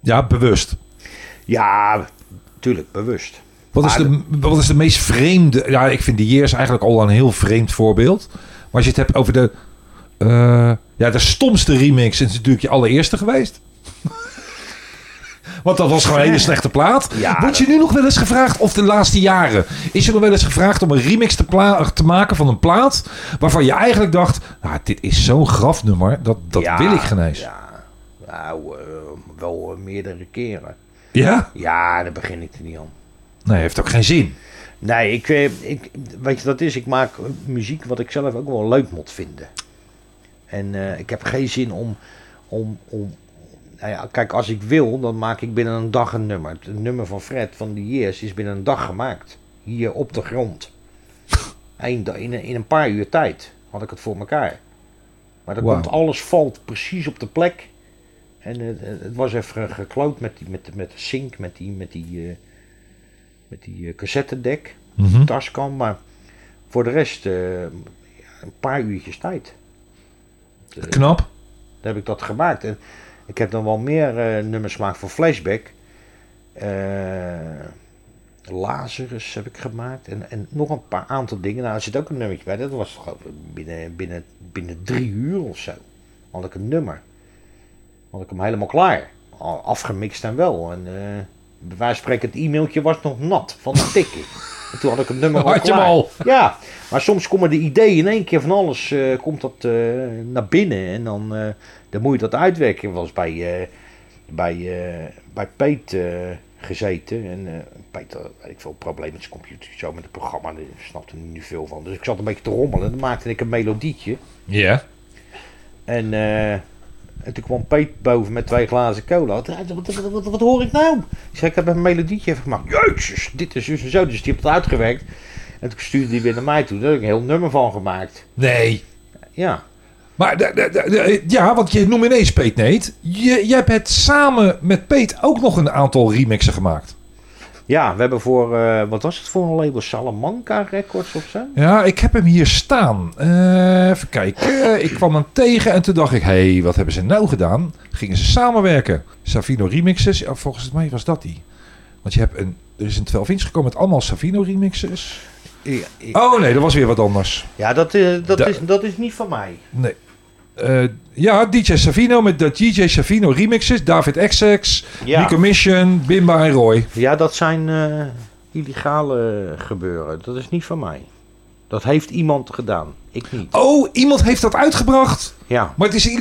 Ja, bewust. Ja, tuurlijk, bewust. Wat is de meest vreemde... Ja, ik vind The Years eigenlijk al een heel vreemd voorbeeld... Maar als je het hebt over de... de stomste remix... is natuurlijk je allereerste geweest. Want dat was gewoon een hele slechte plaat. Ja, word je nu nog wel eens gevraagd... of de laatste jaren... is je nog wel eens gevraagd om een remix te maken van een plaat... waarvan je eigenlijk dacht... nou, dit is zo'n grafnummer... dat wil ik genees. Ja, nou, wel meerdere keren. Ja? Ja, daar begin ik er niet om. Nee, heeft ook geen zin. Nee, ik weet je wat het is? Ik maak muziek wat ik zelf ook wel leuk moet vinden. En ik heb geen zin om nou ja, kijk, als ik wil, dan maak ik binnen een dag een nummer. Het nummer van Fred van The Years is binnen een dag gemaakt. Hier op de grond. In een paar uur tijd had ik het voor elkaar. Maar dat komt, alles valt precies op de plek. En het was even gekloot met de sync, met die cassettedek, mm-hmm. Taskan. Maar voor de rest een paar uurtjes tijd. Knap. Dan heb ik dat gemaakt. En ik heb dan wel meer nummers gemaakt voor Flashback. Lazarus heb ik gemaakt. En nog een paar aantal dingen. Nou, er zit ook een nummertje bij. Dat was geloof ik binnen 3 uur of zo. Had ik een nummer. Had ik hem helemaal klaar. Afgemixt en wel. En bij wijze van spreken, het e-mailtje was nog nat van de tikkie. En toen had ik het nummer al klaar. Al. Ja, maar soms komen de ideeën in één keer van alles. Komt dat naar binnen. En dan moet je dat uitwerken. Ik was bij Peet gezeten. En Peet had veel problemen met zijn computer. Zo met het programma. Daar snapte niet veel van. Dus ik zat een beetje te rommelen. Dan maakte ik een melodietje. Ja. Yeah. En toen kwam Peet boven met 2 glazen cola. Wat hoor ik nou? Ik zei, ik heb een melodietje even gemaakt. Jezus, dit is dus en zo. Dus die heb het uitgewerkt. En toen stuurde hij weer naar mij toe. Daar heb ik een heel nummer van gemaakt. Nee. Ja. Maar ja, want je noemt ineens Peet Neet. Je hebt het samen met Peet ook nog een aantal remixen gemaakt. Ja, we hebben voor, wat was het voor een label? Salamanca Records of zo? Ja, ik heb hem hier staan. Even kijken. Ik kwam hem tegen en toen dacht ik, hé, wat hebben ze nou gedaan? Gingen ze samenwerken. Savino remixes, ja, volgens mij was dat die. Want je hebt er is een 12-inch gekomen met allemaal Savino remixes. Oh nee, dat was weer wat anders. Ja, dat is niet van mij. Nee. Ja, DJ Savino met de DJ Savino remixes. David XX, ja. Nico Mission, Bimba en Roy. Ja, dat zijn illegale gebeuren. Dat is niet van mij. Dat heeft iemand gedaan. Ik niet. Oh, iemand heeft dat uitgebracht? Ja. Maar het is een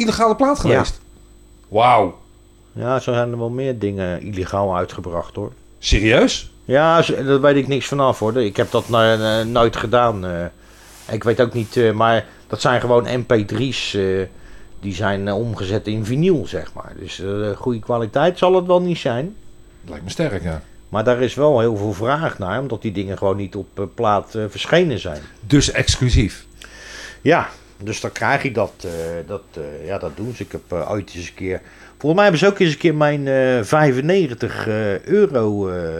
illegale plaat geweest? Ja. Wauw. Ja, zo zijn er wel meer dingen illegaal uitgebracht hoor. Serieus? Ja, daar weet ik niks vanaf hoor. Ik heb dat nooit gedaan. Ik weet ook niet, maar dat zijn gewoon mp3's. Die zijn omgezet in vinyl, zeg maar. Dus goede kwaliteit zal het wel niet zijn. Lijkt me sterk, ja. Maar daar is wel heel veel vraag naar, omdat die dingen gewoon niet op plaat verschenen zijn. Dus exclusief? Ja, dus dan krijg ik dat. Ja, dat doen ze. Ik heb ooit eens een keer... Volgens mij hebben ze ook eens een keer mijn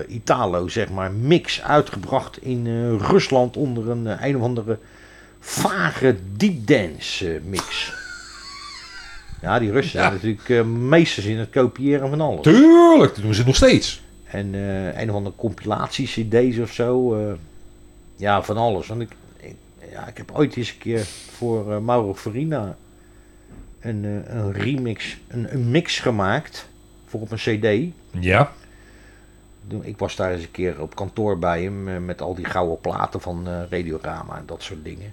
€95 Italo, zeg maar, mix uitgebracht in Rusland onder een of andere vage deep dance mix. Ja, die Russen zijn natuurlijk meesters in het kopiëren van alles. Tuurlijk, dat doen ze nog steeds. En een of andere compilatie-cd's of zo. Ja, van alles. Want ik heb ooit eens een keer voor Mauro Farina... Een remix, een mix gemaakt voor op een cd. Ja. Ik was daar eens een keer op kantoor bij hem met al die gouden platen van Radiorama en dat soort dingen.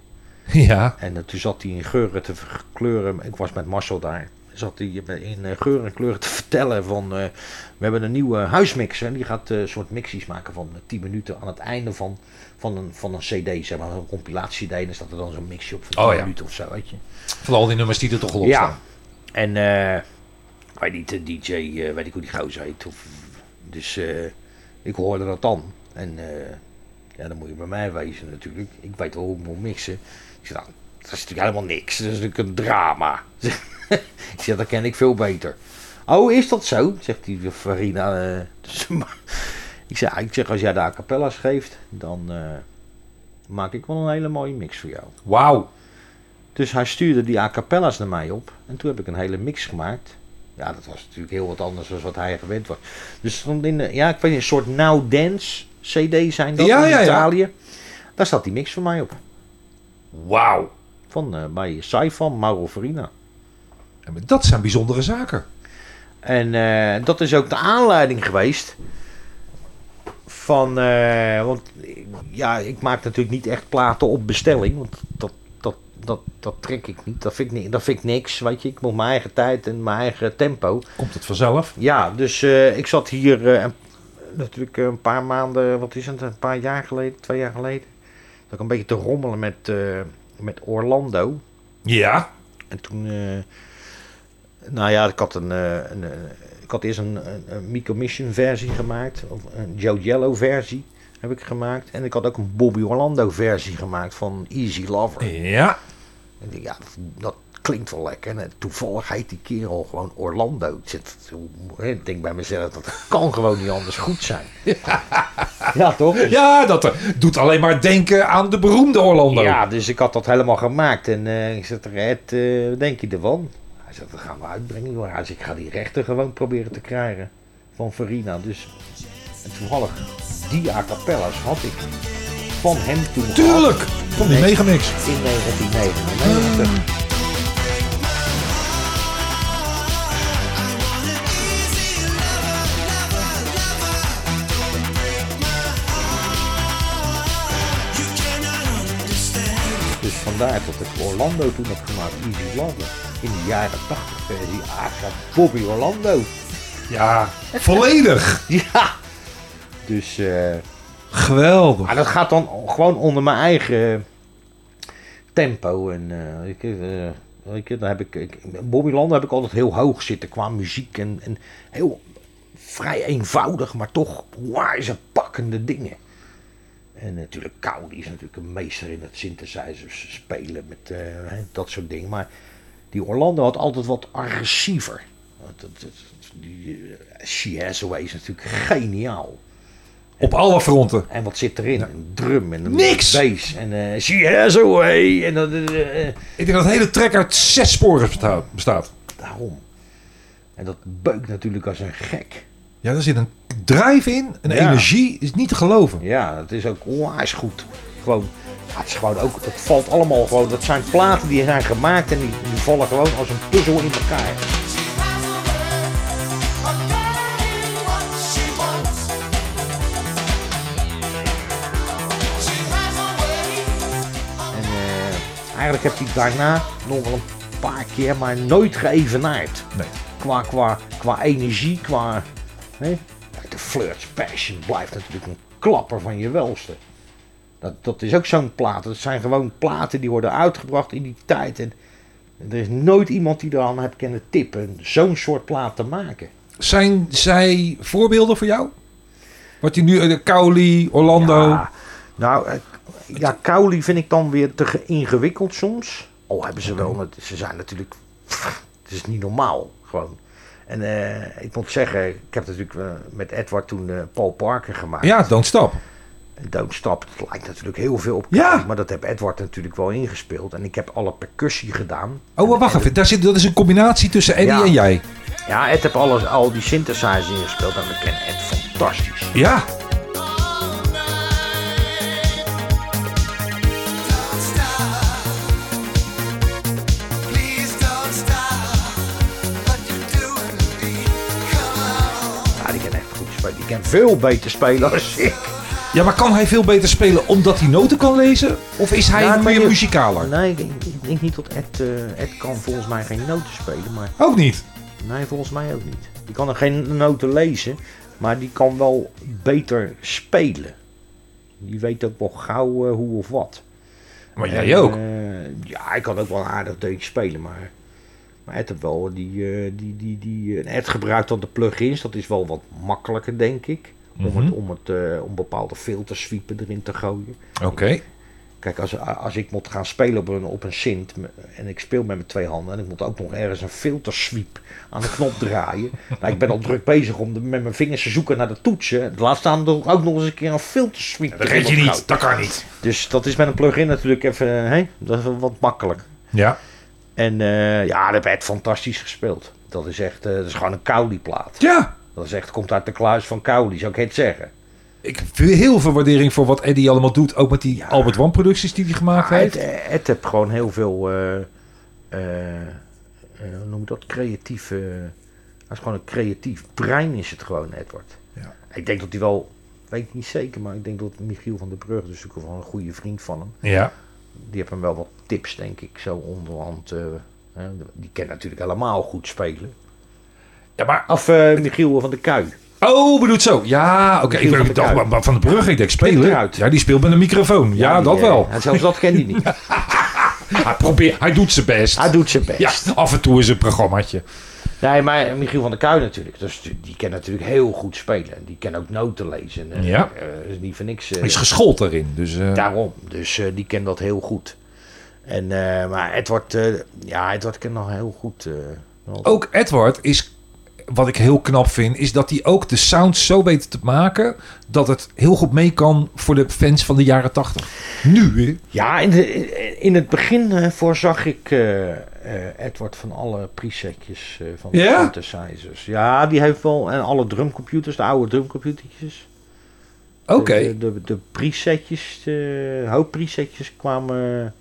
Ja. En toen zat hij in geuren te kleuren. Ik was met Marcel daar. Zat hij in geuren en kleuren te vertellen van we hebben een nieuwe huismix. En die gaat een soort mixies maken van 10 minuten aan het einde van een cd, zeg maar, een compilatie cd. En dan staat er dan zo'n mixje op van 10 minuten of zo, weet je. Van al die nummers die er toch al op staan. En ik weet niet, de DJ, weet ik hoe die gozer heet. Dus ik hoorde dat dan. En ja, dan moet je bij mij wezen natuurlijk. Ik weet wel hoe ik moet mixen. Ik zei, nou, dat is natuurlijk helemaal niks. Dat is natuurlijk een drama. Ik zeg, dat ken ik veel beter. Oh, is dat zo? Zegt die Farina. Ik zeg, als jij de a cappella's geeft, dan maak ik wel een hele mooie mix voor jou. Wauw. Dus hij stuurde die a cappella's naar mij op. En toen heb ik een hele mix gemaakt. Ja, dat was natuurlijk heel wat anders dan wat hij gewend was. Dus ik weet niet, een soort Now Dance CD zijn dat in Italië. Ja. Daar staat die mix voor mij op. Wauw. Van bij Saifan Mauro Farina. Dat zijn bijzondere zaken. En dat is ook de aanleiding geweest van... want ja, ik maak natuurlijk niet echt platen op bestelling. Want dat trek ik niet. Dat vind ik niks, weet je. Ik moet mijn eigen tijd en mijn eigen tempo. Komt het vanzelf? Ja, dus ik zat hier natuurlijk een paar maanden, wat is het, een paar jaar geleden, 2 jaar geleden, dat ik een beetje te rommelen met Orlando. Ja. En toen, nou ja, ik had eerst een Miko Mission versie gemaakt, of een Joe Jello versie heb ik gemaakt. En ik had ook een Bobby Orlando versie gemaakt van Easy Lover. Ja. En ja, dat klinkt wel lekker. En toevallig heet die kerel gewoon Orlando. Ik denk bij mezelf, dat kan gewoon niet anders goed zijn. Ja, ja toch? Dus ja, dat doet alleen maar denken aan de beroemde Orlando. Ja, dus ik had dat helemaal gemaakt. En ik zei tegen Ed, wat denk je ervan? Hij zei, dat gaan we uitbrengen hoor. Hij zei, ik ga die rechten gewoon proberen te krijgen van Farina. Dus en toevallig die a cappella's had ik van hem toen. Tuurlijk! Van die megamix. In 1999. Dus vandaar dat ik Orlando toen heb gemaakt, Easy Lover. In de jaren 80 versie a Bobby Orlando. Ja, volledig! Ja! Dus geweldig. Maar dat gaat dan gewoon onder mijn eigen tempo. En dan heb ik Bobby Orlando heb ik altijd heel hoog zitten qua muziek. En heel vrij eenvoudig, maar toch wijze pakkende dingen. En natuurlijk Cowley is natuurlijk een meester in het synthesizers spelen met dat soort dingen. Maar die Orlando had altijd wat agressiever. Die She Has Away is natuurlijk geniaal. Op alle fronten. En wat zit erin? Ja. Een drum en een bass. En She Has Away. En ik denk dat het hele track uit 6 sporen bestaat. Daarom. En dat beukt natuurlijk als een gek. Ja, daar zit een drive in. Een energie is niet te geloven. Ja, het is ook onwijs goed. Gewoon, ja, het is gewoon ook, dat valt allemaal gewoon. Dat zijn platen die zijn gemaakt en die vallen gewoon als een puzzel in elkaar. Eigenlijk heb ik daarna nog wel een paar keer, maar nooit geëvenaard. Nee. Qua energie, qua... Nee? De Flirt's Passion blijft natuurlijk een klapper van je welste. Dat is ook zo'n plaat. Dat zijn gewoon platen die worden uitgebracht in die tijd. En er is nooit iemand die eraan heeft kunnen tippen zo'n soort plaat te maken. Zijn zij voorbeelden voor jou? Wat je nu... de Cowley, Orlando... Ja, nou... Ja, Cowley vind ik dan weer te ingewikkeld soms. Oh, hebben ze wel. Ze zijn natuurlijk... Het is niet normaal, gewoon. En ik moet zeggen, ik heb natuurlijk met Edward toen Paul Parker gemaakt. Ja, Don't Stop. Don't Stop, het lijkt natuurlijk heel veel op Cowley. Ja. Maar dat heb Edward natuurlijk wel ingespeeld. En ik heb alle percussie gedaan. Oh, wacht even. Dat is een combinatie tussen Eddie en jij. Ja, Ed heeft al die synthesizers ingespeeld. En ik ken Ed fantastisch. Ja. Ik ken veel beter spelers. Ja, maar kan hij veel beter spelen omdat hij noten kan lezen? Of is hij meer muzikaler? Nee, ik denk niet dat Ed kan volgens mij geen noten spelen. Maar... Ook niet? Nee, volgens mij ook niet. Die kan er geen noten lezen, maar die kan wel beter spelen. Die weet ook wel gauw hoe of wat. Maar jij ook? Ja, ik kan ook wel een aardig deuntje spelen, maar... Ed heeft wel Ed gebruikt dan de plugins. Dat is wel wat makkelijker, denk ik. Om bepaalde filterswiepen erin te gooien. Oké. Okay. Kijk, als ik moet gaan spelen op een synth... en ik speel met mijn 2 handen... en ik moet ook nog ergens een filtersweep aan de knop draaien. Nou, ik ben al druk bezig om met mijn vingers te zoeken naar de toetsen. Laat staan er ook nog eens een keer een filtersweep. Ja, dat weet je niet, dat kan niet. Dus dat is met een plugin natuurlijk even... dat is wat makkelijk. Ja. En dat werd fantastisch gespeeld. Dat is echt, dat is gewoon een Cowley-plaat. Ja. Dat is echt, komt uit de kluis van Cowley, zou ik het zeggen. Ik heb heel veel waardering voor wat Eddie allemaal doet. Ook met die Albert Wan producties die hij gemaakt heeft. Het heeft gewoon heel veel, hoe noem je dat, creatieve... Hij is gewoon een creatief brein is het gewoon, Edward. Ja. Ik denk dat hij wel, weet ik niet zeker, maar ik denk dat Michiel van der Kuijp, dus ook wel een goede vriend van hem... Ja. Die hebben wel wat tips, denk ik, zo onderhand. Die kennen natuurlijk helemaal goed spelen. Ja, maar... Of Michiel van der Kuijp. Oh, bedoelt zo. Ja, oké. Ik dacht maar van de brug. Ik denk, spelen. Ja, die speelt met een microfoon. Ja, ja dat wel. En zelfs dat kent hij niet. Hij doet zijn best. Ja, af en toe is een programmaatje. Nee, maar Michiel van der Kuijp natuurlijk. Dus die kan natuurlijk heel goed spelen. Die kan ook noten lezen. Ja. Is niet voor niks. Hij is geschoold daarin. Dus, daarom. Dus die kan dat heel goed. En, maar Edward... ja, Edward kan nog heel goed... ook Edward is... Wat ik heel knap vind, is dat hij ook de sound zo weet te maken... dat het heel goed mee kan voor de fans van de jaren 80. Nu, hè? Ja, in het begin voorzag ik Edward van alle presetjes van de synthesizers. Ja, die heeft wel... En alle drumcomputers, de oude drumcomputertjes. Oké. Okay. De presetjes, de hoofdpresetjes kwamen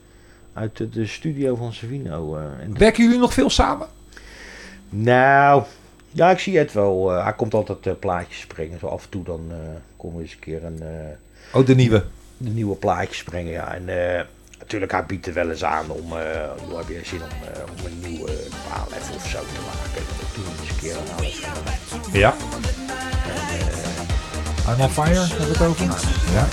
uit de studio van Savino. Werken jullie nog veel samen? Nou... Ja, ik zie het wel. Hij komt altijd plaatjes brengen. Zo af en toe dan komen we eens een keer een... de nieuwe? De nieuwe plaatjes brengen, ja. En natuurlijk, hij biedt er wel eens aan om... hoe heb je zin om een nieuwe verhaal even of zo te maken? Dat doen we eens een keer aan alles. Ja. I'm on fire, heb ik het over? Ja.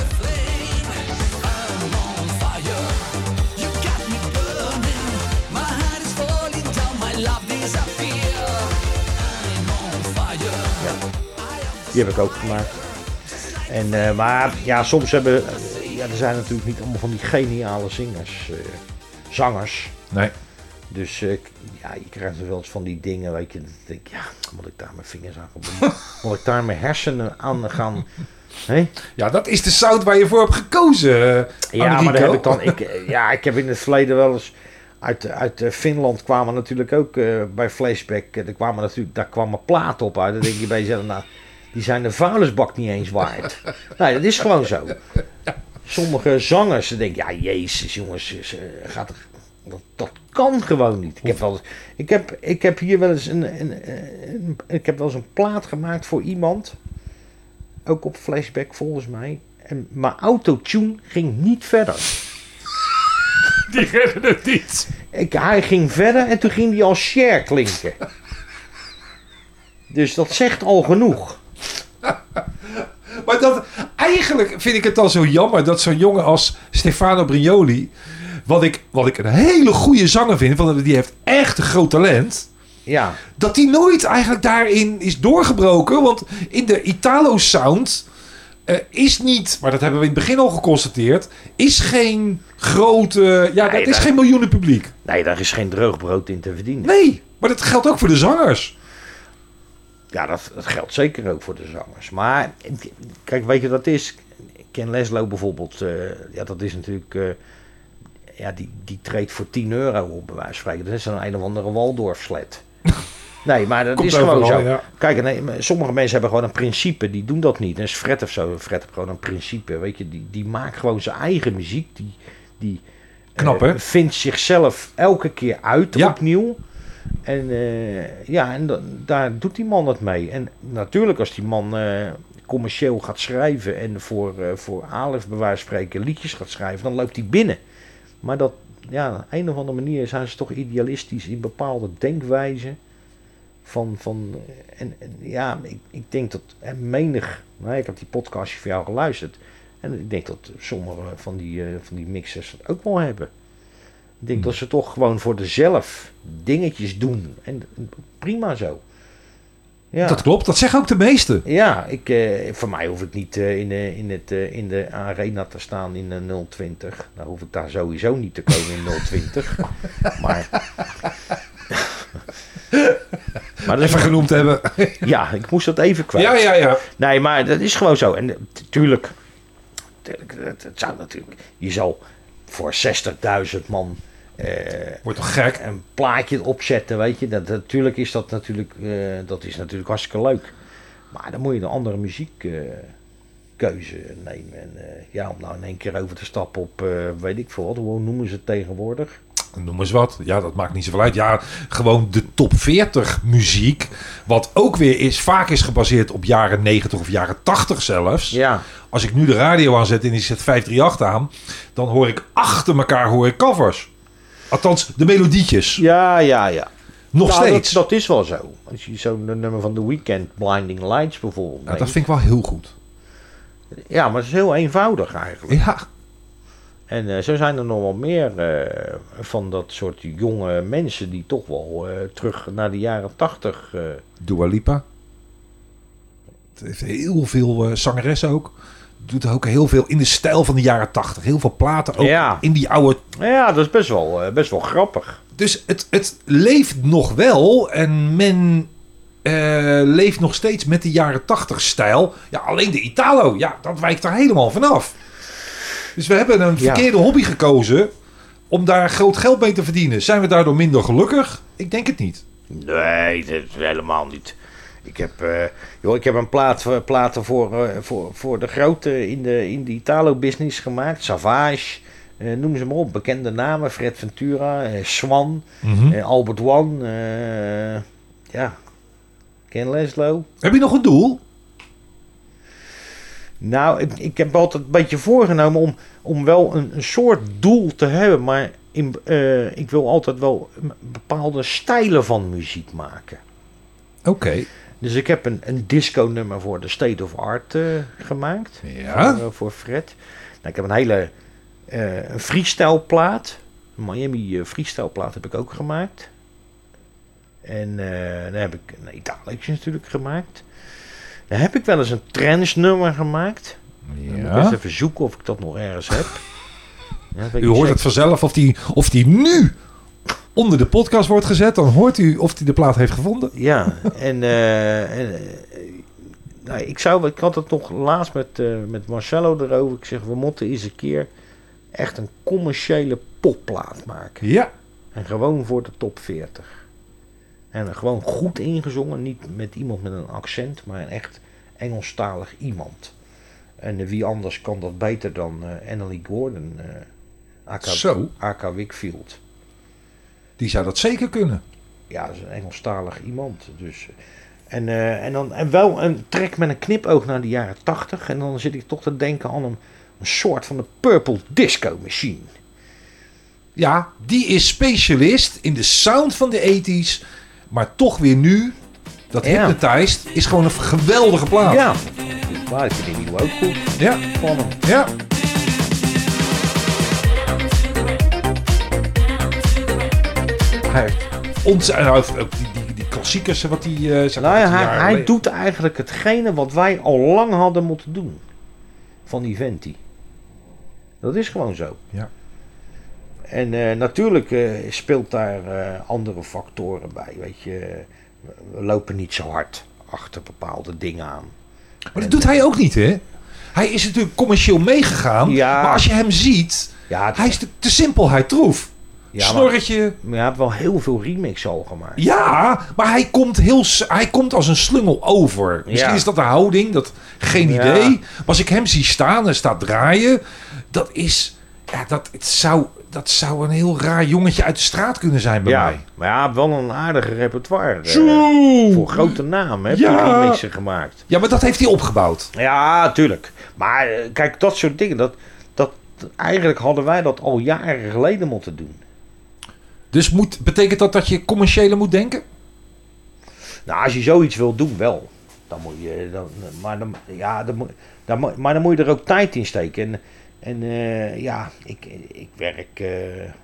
Die heb ik ook gemaakt. En, maar ja, soms hebben... er zijn natuurlijk niet allemaal van die geniale zangers. Nee. Dus ja, je krijgt er wel eens van die dingen, weet je. Dan denk ik, moet ik daar mijn vingers aan gaan moet ik daar mijn hersenen aan gaan... Hey? Ja, dat is de sound waar je voor hebt gekozen. Ja, maar dat heb ik dan... Ik heb in het verleden wel eens... Uit Finland kwamen natuurlijk ook bij Flashback... daar kwamen platen op uit. Dan denk je bij jezelf... Die zijn de vuilnisbak niet eens waard. Nee, dat is gewoon zo. Sommige zangers denken... Ja, jezus jongens. Dat kan gewoon niet. Ik heb wel eens een plaat gemaakt voor iemand. Ook op Flashback volgens mij. En mijn autotune ging niet verder. Die redden het niet. Hij ging verder en toen ging hij als Cher klinken. Dus dat zegt al genoeg. Maar eigenlijk vind ik het dan zo jammer dat zo'n jongen als Stefano Brignoli, wat ik een hele goede zanger vind, want die heeft echt een groot talent, ja. Dat die nooit eigenlijk daarin is doorgebroken. Want in de Italo-sound is niet, maar dat hebben we in het begin al geconstateerd, is geen grote... is geen miljoenen publiek. Nee, daar is geen droog brood in te verdienen. Nee, maar dat geldt ook voor de zangers. Ja, dat geldt zeker ook voor de zangers. Maar, kijk, weet je wat dat is? Ken Leslo bijvoorbeeld. Dat is natuurlijk... die treedt voor €10 op, bij wijze van spreken. Dat is dan een of andere Waldorfslet. Nee, maar dat is gewoon zo. Ja. Kijk, sommige mensen hebben gewoon een principe. Die doen dat niet. En is Fred of zo. Fred heeft gewoon een principe. Weet je, die maakt gewoon zijn eigen muziek. Die knap, hè? Vindt zichzelf elke keer uit opnieuw. En daar doet die man het mee. En natuurlijk als die man commercieel gaat schrijven en voor Alef bij wijze van spreken liedjes gaat schrijven, dan loopt hij binnen. Maar dat, op een of andere manier zijn ze toch idealistisch in bepaalde denkwijzen. Ik denk dat ik heb die podcastje voor jou geluisterd. En ik denk dat sommige van die mixers dat ook wel hebben. Ik denk dat ze toch gewoon voor dezelf dingetjes doen. En prima zo. Ja. Dat klopt, dat zeggen ook de meesten. Ja, voor mij hoef ik niet in de arena te staan in de 020. Nou hoef ik daar sowieso niet te komen in 020. Maar dat even genoemd hebben. Ja, ik moest dat even kwijt. Ja. Nee, maar dat is gewoon zo. En tuurlijk dat zou natuurlijk... Je zal... voor 60.000 man wordt toch gek? Een plaatje opzetten, weet je. Dat is natuurlijk hartstikke leuk. Maar dan moet je een andere muziekkeuze nemen. En om nou in één keer over te stappen op, weet ik veel wat, hoe noemen ze het tegenwoordig? Noem eens wat. Ja, dat maakt niet zoveel uit. Ja, gewoon de top 40 muziek. Wat ook weer vaak is gebaseerd op jaren 90 of jaren 80 zelfs. Ja. Als ik nu de radio aanzet en ik zet 538 aan, dan hoor ik achter elkaar covers. Althans, de melodietjes. Ja. Nog steeds. Dat is wel zo. Als je zo'n nummer van The Weeknd, Blinding Lights bijvoorbeeld. Ja, dat vind ik wel heel goed. Ja, maar het is heel eenvoudig eigenlijk. Ja. En zo zijn er nog wel meer van dat soort jonge mensen die toch wel terug naar de jaren '80. Dua Lipa. Het heeft heel veel zangeressen ook. Doet ook heel veel in de stijl van de jaren '80. Heel veel platen ook in die oude... Ja, dat is best wel grappig. Dus het leeft nog wel en men leeft nog steeds met de jaren '80 stijl. Ja, alleen de Italo, ja, dat wijkt er helemaal vanaf. Dus we hebben een verkeerde hobby gekozen om daar groot geld mee te verdienen. Zijn we daardoor minder gelukkig? Ik denk het niet. Nee, dat is helemaal niet. Ik heb een platen voor de grote in de Italo-business gemaakt. Savage, noem ze maar op. Bekende namen, Fred Ventura, Swan, Albert Wan, Ken Leslo. Heb je nog een doel? Nou, ik heb altijd een beetje voorgenomen om wel een soort doel te hebben. Maar ik wil altijd wel bepaalde stijlen van muziek maken. Oké. Okay. Dus ik heb een disco-nummer voor de State of Art gemaakt. Ja. Voor Fred. Nou, ik heb een hele freestyle-plaat. Een Miami freestyle-plaat heb ik ook gemaakt. En dan heb ik een Italiaans natuurlijk gemaakt. Dan heb ik wel eens een trance-nummer gemaakt. Ja. Dan moet ik best even zoeken of ik dat nog ergens heb. Ja, u hoort het vanzelf of die nu onder de podcast wordt gezet. Dan hoort u of die de plaat heeft gevonden. Ja, ik had het nog laatst met Marcello erover. Ik zeg, we moeten eens een keer echt een commerciële popplaat maken. Ja. En gewoon voor de top 40. En gewoon goed ingezongen. Niet met iemand met een accent, maar een echt Engelstalig iemand. En wie anders kan dat beter dan Annelie Gordon, A.K. Wickfield. Die zou dat zeker kunnen. Ja, dat is een Engelstalig iemand. Dus. En wel een trek met een knipoog naar de jaren '80. En dan zit ik toch te denken aan een soort van de Purple Disco Machine. Ja, die is specialist in de sound van de 80's. Maar toch weer nu, dat Hypnotized is gewoon een geweldige plaat. Ja, maar ik vind die nieuwe ook goed. Ja, van hem. Ja. Hij heeft ook die klassiekers wat hij... hij doet eigenlijk hetgene wat wij al lang hadden moeten doen. Van Eventi. Dat is gewoon zo. Ja. En natuurlijk speelt daar andere factoren bij. Weet je, we lopen niet zo hard achter bepaalde dingen aan. Maar dat doet hij ook niet, hè? Hij is natuurlijk commercieel meegegaan. Ja, maar als je hem ziet, hij is de simpelheid troef. Ja, snorretje. Maar hij heeft wel heel veel remixen al gemaakt. Ja, maar hij komt als een slungel over. Misschien is dat de houding, geen idee. Maar als ik hem zie staan en staat draaien, dat is... Ja, dat zou een heel raar jongetje uit de straat kunnen zijn bij mij. Maar ja, wel een aardige repertoire. Voor grote naam heb je remixen gemaakt. Ja, maar dat heeft hij opgebouwd. Ja, tuurlijk. Maar kijk, dat soort dingen. Eigenlijk hadden wij dat al jaren geleden moeten doen. Dus betekent dat je commerciëler moet denken? Nou, als je zoiets wil doen, wel. Dan moet je... Dan moet je er ook tijd in steken. Ik werk,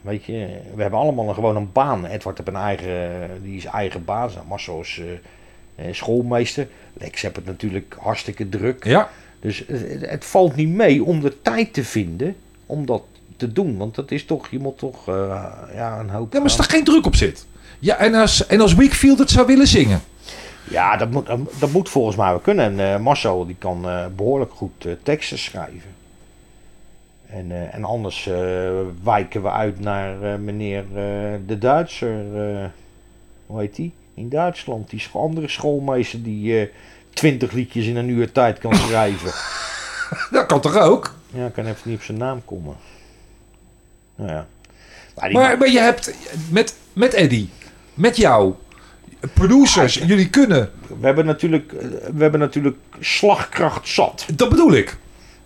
weet je, we hebben allemaal gewoon een baan. Edward heeft die is eigen baas. Marcel is schoolmeester. Lex heeft het natuurlijk hartstikke druk. Ja. Dus het valt niet mee om de tijd te vinden om dat te doen. Want dat is toch, je moet toch een hoop... Ja, maar als er geen druk op zit. Ja, en als Wickfield het zou willen zingen. Ja, dat moet volgens mij wel kunnen. En Marcel, die kan behoorlijk goed teksten schrijven. En anders wijken we uit naar meneer de Duitser, hoe heet die, in Duitsland. Die andere schoolmeester die 20 liedjes in een uur tijd kan schrijven. Dat kan toch ook? Ja, ik kan even niet op zijn naam komen. Nou ja. Maar je hebt met Eddie, met jou, producers, jullie kunnen. We hebben natuurlijk slagkracht zat. Dat bedoel ik.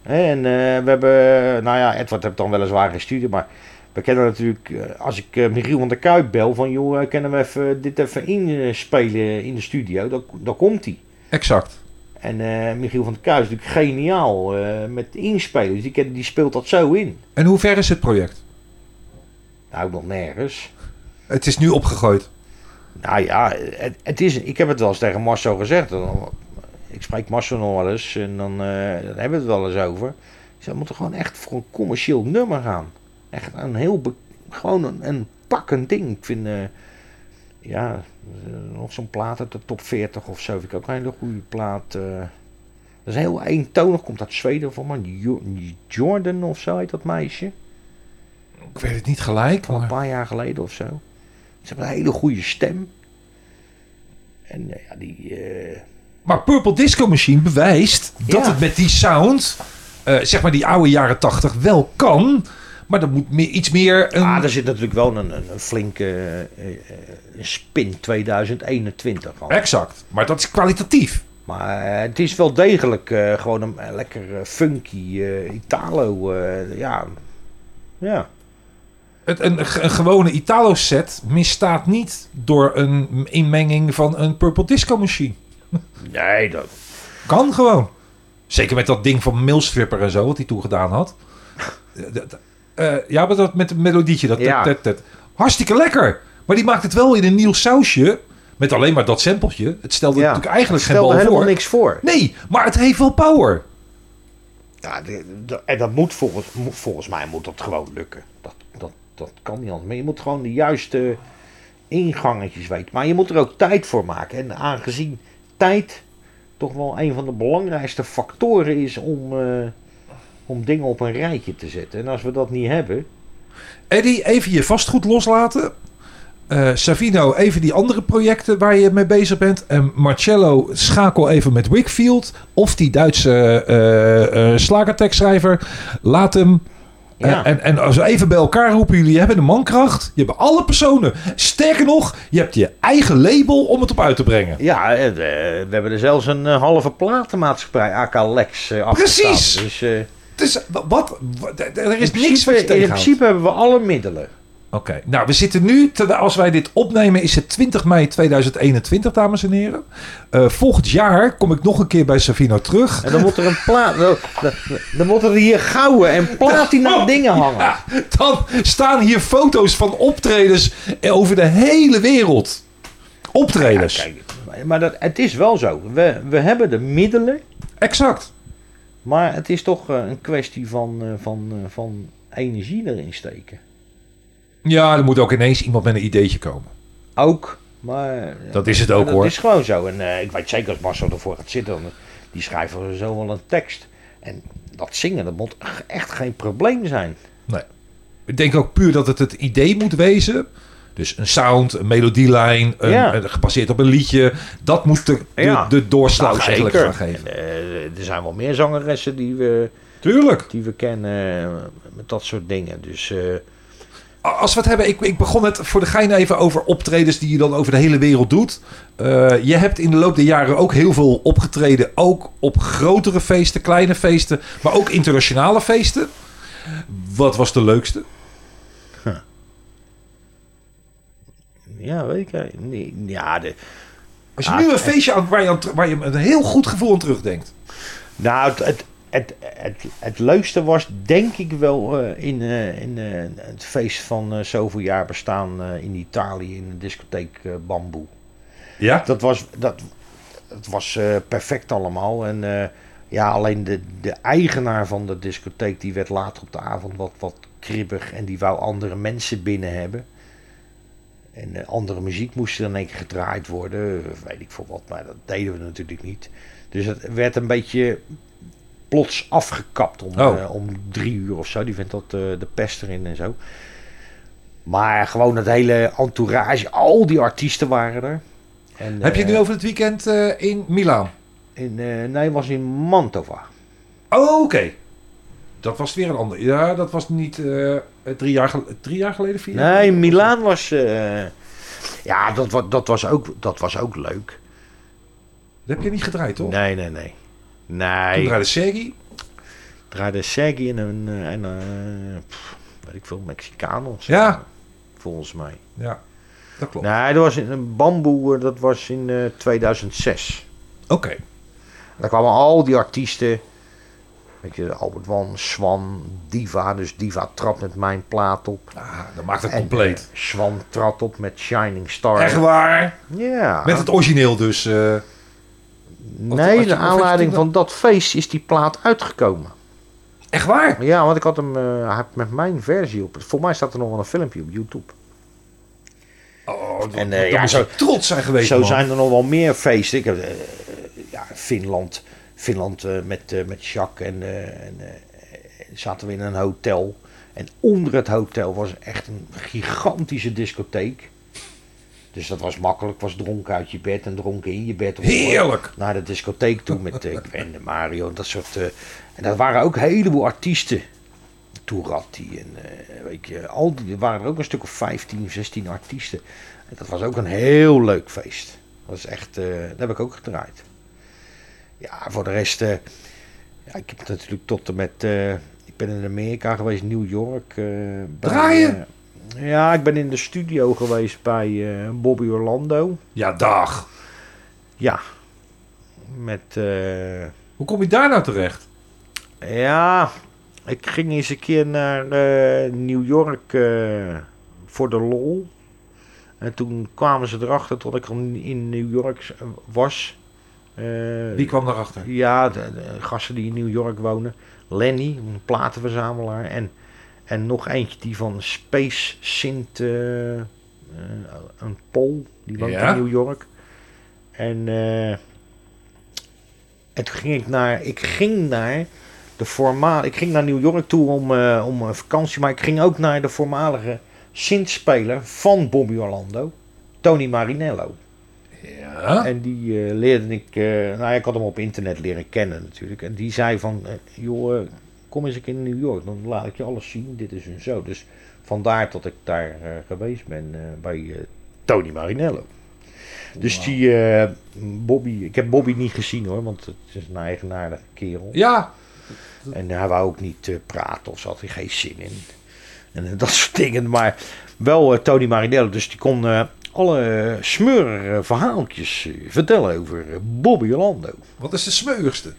En we hebben, Edward heeft dan weliswaar geen studie, maar We kennen natuurlijk, als ik Michiel van der Kuijp bel van joh, kunnen we even, dit even inspelen in de studio, dan komt hij. Exact. En Michiel van der Kuijp is natuurlijk geniaal met inspelen, dus die speelt dat zo in. En hoe ver is het project? Nou, nog nergens. Het is nu opgegooid. Nou ja, het is, ik heb het wel eens tegen Marcel gezegd. Ik spreek Marcel nog wel eens en dan hebben we het wel eens over. Ze moeten gewoon echt voor een commercieel nummer gaan. Echt een heel, gewoon een pakkend ding. Ik vind, nog zo'n plaat uit de top 40 of zo. Vind ik ook een hele goede plaat. Dat is heel eentonig, komt uit Zweden van me. Jordan of zo heet dat meisje. Ik weet het niet gelijk. Van een paar jaar geleden of zo. Ze hebben een hele goede stem. En Maar Purple Disco Machine bewijst dat het met die sound, zeg maar die oude jaren 80, wel kan. Maar dat moet iets meer... er zit natuurlijk wel een flinke spin 2021 aan. Exact, maar dat is kwalitatief. Maar het is wel degelijk gewoon een lekker funky Italo. Ja. Een gewone Italo set misstaat niet door een inmenging van een Purple Disco Machine. Nee, dat... Kan gewoon. Zeker met dat ding van Millstripper en zo, wat hij toen gedaan had. Ja, met een melodietje. Dat. Hartstikke lekker. Maar die maakt het wel in een nieuw sausje. Met alleen maar dat sampletje. Het stelde natuurlijk eigenlijk geen bal voor. Het stelde helemaal niks voor. Nee, maar het heeft wel power. Ja, en dat moet volgens mij moet dat gewoon lukken. Dat kan niet anders. Maar je moet gewoon de juiste ingangetjes weten. Maar je moet er ook tijd voor maken. En aangezien tijd toch wel een van de belangrijkste factoren is om dingen op een rijtje te zetten. En als we dat niet hebben... Eddie, even je vastgoed loslaten. Savino, even die andere projecten waar je mee bezig bent. En Marcello, schakel even met Wickfield. Of die Duitse slagertekstschrijver. Laat hem... Ja. En als we even bij elkaar roepen, jullie hebben de mankracht. Je hebt alle personen. Sterker nog, je hebt je eigen label om het op uit te brengen. Ja, we hebben er zelfs een halve platenmaatschappij, AK Lex, afgestaan. Precies! Dus, er is niks wat je tegenhoudt. In principe hebben we alle middelen. Oké. Nou, we zitten nu, als wij dit opnemen, is het 20 mei 2021, dames en heren. Volgend jaar kom ik nog een keer bij Savino terug. En dan wordt er een plaat... Dan wordt er hier gouden en platina dingen hangen. Ja, dan staan hier foto's van optredens over de hele wereld. Optredens. Ja, kijk, maar het is wel zo. We hebben de middelen. Exact. Maar het is toch een kwestie van energie erin steken. Ja, er moet ook ineens iemand met een ideetje komen. Ook, maar... Dat is het ook, hoor. Dat is gewoon zo. En ik weet zeker als Marcel ervoor gaat zitten, die schrijven zo wel een tekst. En dat zingen, dat moet echt geen probleem zijn. Nee. Ik denk ook puur dat het idee moet wezen. Dus een sound, een melodielijn, gebaseerd op een liedje. Dat moet de doorsluit eigenlijk gaan geven. Er zijn wel meer zangeressen die we... Tuurlijk. Die we kennen met dat soort dingen. Dus... Als we het hebben, ik begon het voor de gein even over optredens die je dan over de hele wereld doet. Je hebt in de loop der jaren ook heel veel opgetreden. Ook op grotere feesten, kleine feesten, maar ook internationale feesten. Wat was de leukste? Huh. Ja, weet ik. Nee, ja, Als je nu een feestje aan waar je een heel goed gevoel aan terugdenkt. Nou, het leukste was denk ik wel in het feest van zoveel jaar bestaan in Italië in de discotheek Bamboo. Ja? Dat was perfect allemaal. En alleen de eigenaar van de discotheek die werd later op de avond wat kribbig en die wou andere mensen binnen hebben. En andere muziek moest er in één keer gedraaid worden, weet ik veel wat, maar dat deden we natuurlijk niet. Dus het werd een beetje... plots afgekapt om 3 uur of zo. Die vindt dat de pest erin en zo. Maar gewoon het hele entourage. Al die artiesten waren er. En, heb je het nu over het weekend in Milaan? Nee, was in Mantova. Oh, oké. Dat was weer een ander. Ja, dat was niet 3 jaar geleden, 4 jaar geleden? Nee, Milaan was... dat was ook leuk. Dat heb je niet gedraaid, toch? Nee. Toen draaide Sergi. En weet ik veel, Mexicaan of zo. Ja. Volgens mij. Ja, dat klopt. Nee, dat was in Bamboo, dat was in 2006. Oké. Okay. Daar kwamen al die artiesten. Weet je, Albert Wan, Swan, Diva. Dus Diva trad met Mijn Plaat op. Ah, dat maakt het en compleet. Swan trad op met Shining Star. Echt waar? Ja. Met het origineel dus. Nee, naar aanleiding van dat feest is die plaat uitgekomen. Echt waar? Ja, want ik had hem met mijn versie op. Voor mij staat er nog wel een filmpje op YouTube. Oh, en, dat ja, zou trots zijn geweest. Zo man. Zijn er nog wel meer feesten. Ik heb Finland met Jacques en zaten we in een hotel. En onder het hotel was echt een gigantische discotheek. Dus dat was makkelijk, was dronken uit je bed en dronken in je bed. Heerlijk! Naar de discotheek toe met Gwen en Mario en dat soort... en dat waren ook een heleboel artiesten. Toeratti en weet je, al die, er waren er ook een stuk of 15, 16 artiesten. En dat was ook een heel leuk feest. Dat was echt, dat heb ik ook gedraaid. Ja, voor de rest... ja, ik heb natuurlijk tot en met... ik ben in Amerika geweest, New York. Draaien? Ja, ik ben in de studio geweest bij Bobby Orlando. Ja, dag. Ja. Met... Hoe kom je daar nou terecht? Ja, ik ging eens een keer naar New York voor de lol. En toen kwamen ze erachter tot ik in New York was. Wie kwam daarachter? Ja, de gasten die in New York wonen. Lenny, een platenverzamelaar. En nog eentje die van Space Sint, een Pool, die woont in New York. En toen ging ik naar, ik ging naar New York toe om een vakantie, maar ik ging ook naar de voormalige Sint-speler van Bobby Orlando, Tony Marinello. Ja. En die leerde ik, ik had hem op internet leren kennen natuurlijk. En die zei van, joh, kom eens een keer in New York, dan laat ik je alles zien, dit is en zo. Dus vandaar dat ik daar geweest ben bij Tony Marinello. Dus wow. Die Bobby, ik heb Bobby niet gezien hoor, want het is een eigenaardige kerel. Ja. En hij wou ook niet praten of zo, had hij geen zin in. En dat soort dingen, maar wel Tony Marinello, dus die kon alle smeurige verhaaltjes vertellen over Bobby Orlando. Wat is de smeurigste?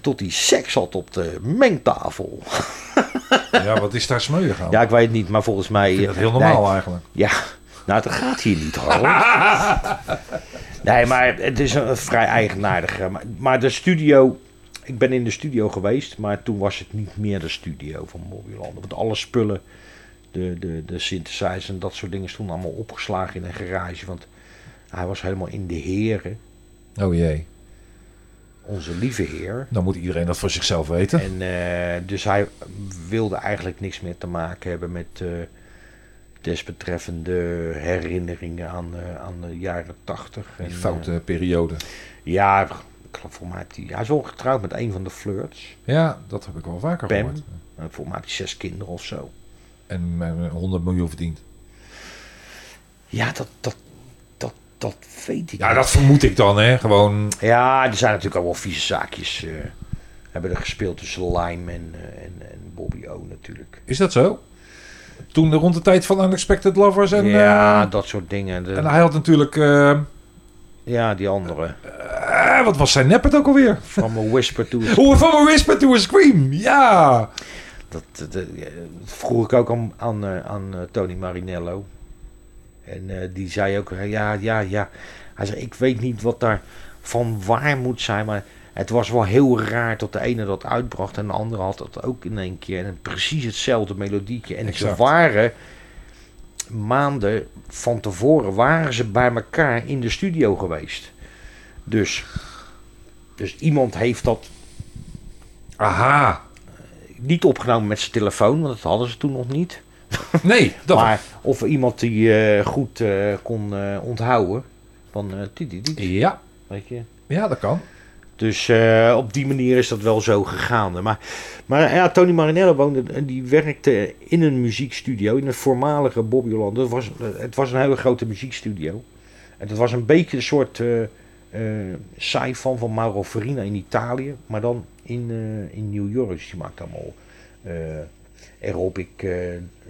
Tot hij seks had op de mengtafel. Ja, wat is daar smeuig aan? Ja, ik weet het niet, maar volgens mij... Ik vind dat heel normaal eigenlijk. Ja, nou, dat gaat hier niet, Harold. Nee, maar het is een vrij eigenaardige... Maar de studio... Ik ben in de studio geweest, maar toen was het niet meer de studio van Bobby Orlando. Want alle spullen, de synthesizers en dat soort dingen stonden allemaal opgeslagen in een garage. Want hij was helemaal in de heren. Oh jee. Onze lieve heer. Dan moet iedereen dat voor zichzelf weten. En dus hij wilde eigenlijk niks meer te maken hebben met desbetreffende herinneringen aan de jaren 80. Die foute periode. Ja, volgens mij hij is ongetrouwd met een van de flirts. Ja, dat heb ik wel vaker gehoord. Volgens mij had hij 6 kinderen of zo. En 100 miljoen verdiend. Ja, dat weet ik. Ja, niet. Dat vermoed ik dan, hè? Gewoon. Ja, er zijn natuurlijk al wel vieze zaakjes. Hebben er gespeeld tussen Lime en Bobby O natuurlijk. Is dat zo? Toen rond de tijd van Unexpected Lovers en. Ja, dat soort dingen. En hij had natuurlijk. Ja, die andere. Wat was zijn nep het ook alweer? From a Whisper to a Scream. Oh, From a Whisper to a Scream, ja. Dat vroeg ik ook aan Tony Marinello. En die zei ook, ja. Hij zei, ik weet niet wat daar van waar moet zijn. Maar het was wel heel raar dat de ene dat uitbracht. En de andere had dat ook in één keer. En precies hetzelfde melodietje. En exact. Ze waren maanden van tevoren waren ze bij elkaar in de studio geweest. Dus iemand heeft dat... Aha. Niet opgenomen met zijn telefoon, want dat hadden ze toen nog niet. Nee, dat maar of iemand die goed kon onthouden van ja, weet je. Ja, dat kan. Dus op die manier is dat wel zo gegaan. Maar ja, Tony Marinello woonde en die werkte in een muziekstudio in het voormalige Bobby Orlando. Het was een hele grote muziekstudio. En dat was een beetje een soort saai van Mauro Farina in Italië, maar dan in New York. Dus die maakte allemaal aerobic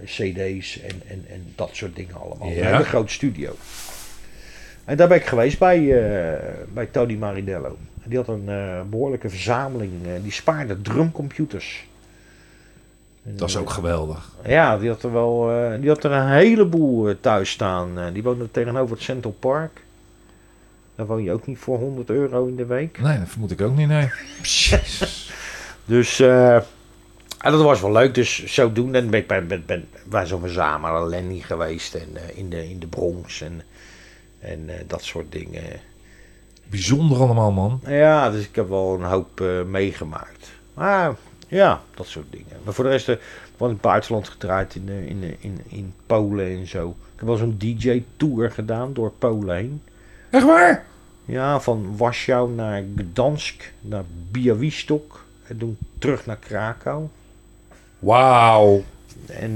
cd's en dat soort dingen allemaal. Ja. Een hele grote studio. En daar ben ik geweest bij Tony Marinello. Die had een behoorlijke verzameling. Die spaarde drumcomputers. Dat is ook geweldig. Ja, die had er wel. Die had er een heleboel thuis staan. Die woonde tegenover het Central Park. Daar woon je ook niet voor €100 in de week. Nee, dat vermoed ik ook niet, nee. Dus dat was wel leuk. Dus zodoende en ben ik bij zo'n verzamelaar Lenny geweest. En in de Bronx. En dat soort dingen. Bijzonder allemaal, man. Ja, dus ik heb wel een hoop meegemaakt. Maar ja, dat soort dingen. Maar voor de rest, van het buitenland gedraaid in Polen en zo. Ik heb wel zo'n DJ-tour gedaan door Polen heen. Echt waar? Ja, van Warszawa naar Gdańsk, naar Białystok. En toen terug naar Krakau. Wauw. En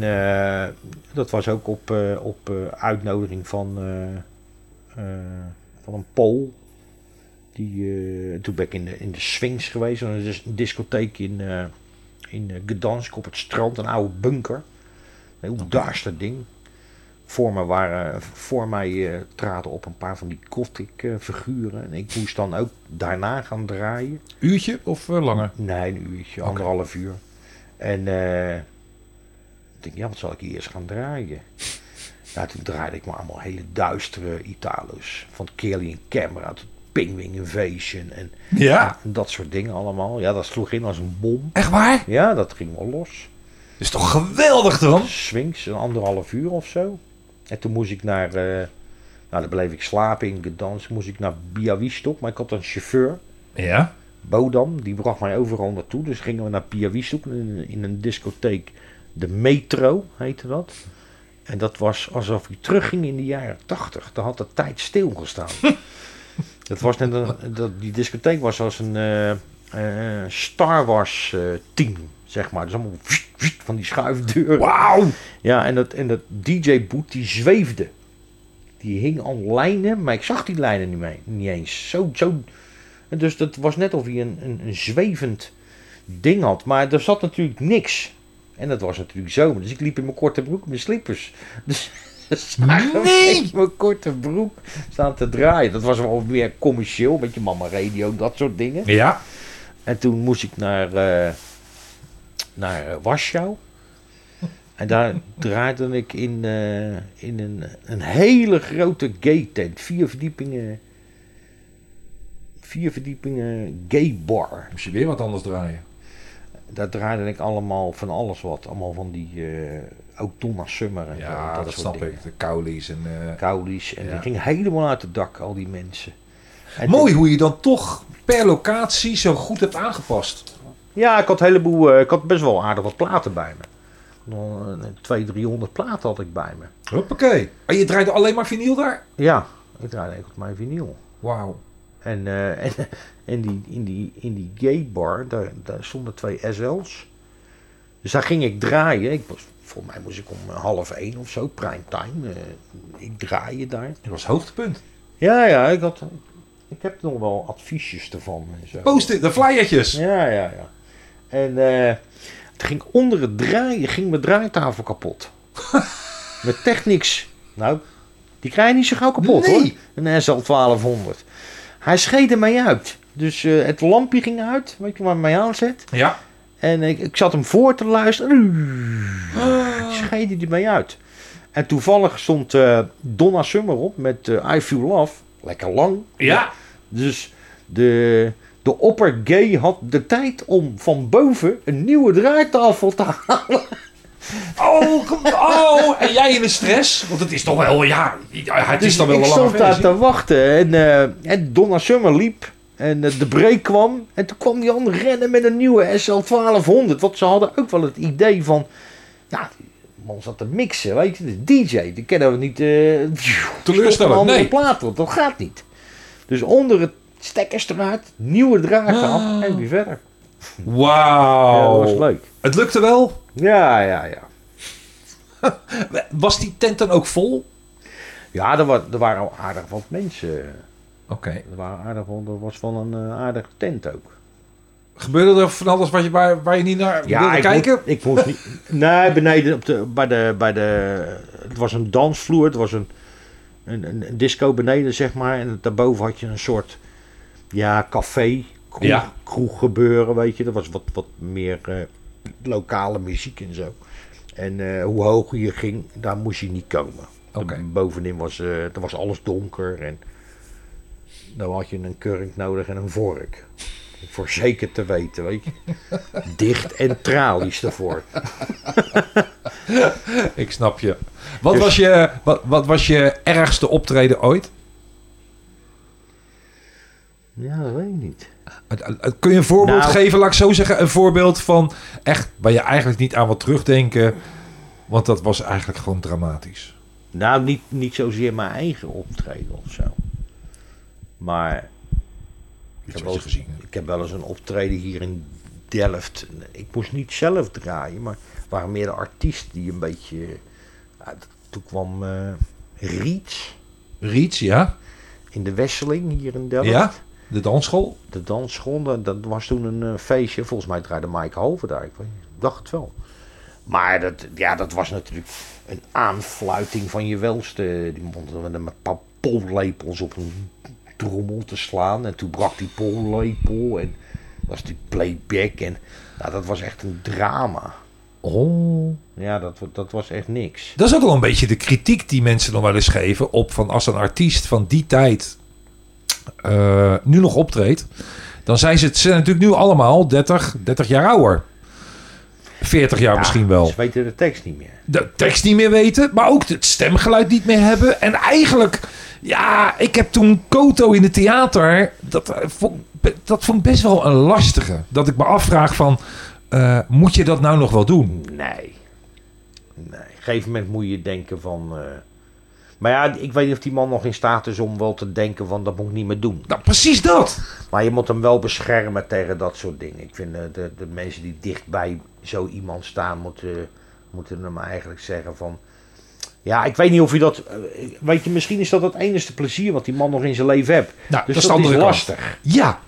dat was ook op uitnodiging van een Pool. Toen ben ik in de Sphinx geweest. Dat is een discotheek in Gdańsk op het strand. Een oude bunker. Een heel duister ding. Voor mij traden op een paar van die gothic figuren. En ik moest dan ook daarna gaan draaien. Uurtje of langer? Nee, een uurtje. Okay. 1,5 uur. En ik denk, ja, wat zal ik hier eens gaan draaien? Nou, toen draaide ik maar allemaal hele duistere Italo's. Van Kelly en Camera tot Penguin Invasion en dat soort dingen allemaal. Ja, dat sloeg in als een bom. Echt waar? Ja, dat ging wel los. Dat is toch geweldig dan? Swings, 1,5 uur of zo. En toen moest ik naar... dan bleef ik slapen in Gdańsk. Moest ik naar Białystok, maar ik had een chauffeur. Ja. Bodan, die bracht mij overal naartoe. Dus gingen we naar Białystok in een discotheek. De Metro heette dat. En dat was alsof ik terugging in de jaren 80. Daar had de tijd stilgestaan. Dat was net die discotheek was als een Star Wars team, zeg maar. Dus allemaal van die schuifdeuren. Wauw! Ja, en dat DJ-boot die zweefde. Die hing aan lijnen, maar ik zag die lijnen niet eens. Zo. En dus dat was net of hij een zwevend ding had. Maar er zat natuurlijk niks. En dat was natuurlijk zomer. Dus ik liep in mijn korte broek, mijn slippers. Dus in mijn korte broek staan te draaien. Dat was wel meer commercieel, met je mama radio, dat soort dingen. Ja. En toen moest ik naar Warschau. En daar draaide ik in een hele grote gay tent. 4 verdiepingen gay bar. Moest je weer wat anders draaien? Daar draaide ik allemaal van alles wat. Allemaal van die Automa Summer. En ja, dat soort snap dingen. Ik. De Cowleys. Cowleys. En ja. Die ging helemaal uit het dak, al die mensen. En mooi hoe je dan toch per locatie zo goed hebt aangepast. Ja, ik had best wel aardig wat platen bij me. 200-300 platen had ik bij me. Hoppakee. En je draaide alleen maar vinyl daar? Ja, ik draaide eigenlijk mijn vinyl. Wauw. En in die gay bar, daar stonden 2 SL's. Dus daar ging ik draaien. Volgens mij moest ik om 12:30 of zo, primetime. Ik draaide daar. Dat was hoogtepunt. Ja, ik heb nog wel adviesjes ervan. Post-it, de flyertjes. Ja. En het ging onder het draaien, ging mijn draaitafel kapot. Met Technics. Nou, die krijg je niet zo gauw kapot, nee. Hoor. Een SL 1200. Hij scheet ermee uit. Dus het lampje ging uit. Weet je waar hij mij aanzet? Ja. En ik zat hem voor te luisteren. Scheet hij ermee uit. En toevallig stond Donna Summer op met I Feel Love. Lekker lang. Ja. Dus de opper gay had de tijd om van boven een nieuwe draaitafel te halen. Oh, en jij in de stress? Want het is toch wel, ja, het is dan wel een lange versie. Ik stond daar te wachten en Donna Summer liep en de break kwam. En toen kwam die andere rennen met een nieuwe SL 1200. Want ze hadden ook wel het idee van, ja, die man zat te mixen, weet je. De DJ, die kennen we niet teleurstellen, andere plaat, want dat gaat niet. Dus onder het stekkers eruit, nieuwe draad af en weer verder. Wauw. Ja, dat was leuk. Het lukte wel? Ja. Was die tent dan ook vol? Ja, er waren al aardig wat mensen. Oké. Er was wel een aardige tent ook. Gebeurde er van alles wat je, waar je niet naar wilde kijken? Ik volgens niet. Nee, beneden op de, het was een dansvloer. Het was een disco beneden, zeg maar. En daarboven had je een soort café, kroeg gebeuren, weet je. Dat was wat meer lokale muziek en zo. En hoe hoger je ging, daar moest je niet komen. Okay. Bovenin was alles donker en dan had je een kurk nodig en een vork. Voor zeker te weten, weet je. Dicht en tralies daarvoor. Ik snap je. Wat was je ergste optreden ooit? Ja, dat weet ik niet. Kun je een voorbeeld geven, laat ik zo zeggen. Een voorbeeld van echt waar je eigenlijk niet aan wil terugdenken. Want dat was eigenlijk gewoon dramatisch. Nou, niet zozeer mijn eigen optreden of zo. Maar... Ik heb wel eens een optreden hier in Delft. Ik moest niet zelf draaien, maar het waren meer de artiesten die een beetje... toen kwam Riets. Riets, ja. In de Wesseling, hier in Delft. Ja, de dansschool. De dansschool, dat was toen een feestje. Volgens mij draaide Mike Hoven daar. Ik dacht het wel. Maar dat was natuurlijk een aanfluiting van je welste. Die monden met een paar pollepels op een trommel te slaan en toen brak die pollepel en was die playback en dat was echt een drama. Oh. Ja, dat was echt niks. Dat is ook wel een beetje de kritiek die mensen nog wel eens geven op van als een artiest van die tijd nu nog optreedt, dan zijn ze natuurlijk nu allemaal 30 jaar ouder. 40 jaar misschien wel. Ze weten de tekst niet meer. De tekst niet meer weten, maar ook het stemgeluid niet meer hebben. En eigenlijk, ik heb toen Koto in het theater... Dat vond ik best wel een lastige. Dat ik me afvraag van, moet je dat nou nog wel doen? Nee. Op een gegeven moment moet je denken van... Maar ik weet niet of die man nog in staat is om wel te denken van... dat moet ik niet meer doen. Nou, precies dat! Maar je moet hem wel beschermen tegen dat soort dingen. Ik vind de mensen die dichtbij zo iemand staan... moeten hem eigenlijk zeggen van... Ja, ik weet niet of je dat... Weet je, misschien is dat het enige plezier wat die man nog in zijn leven heeft. Nou, dus dat is lastig. Ja.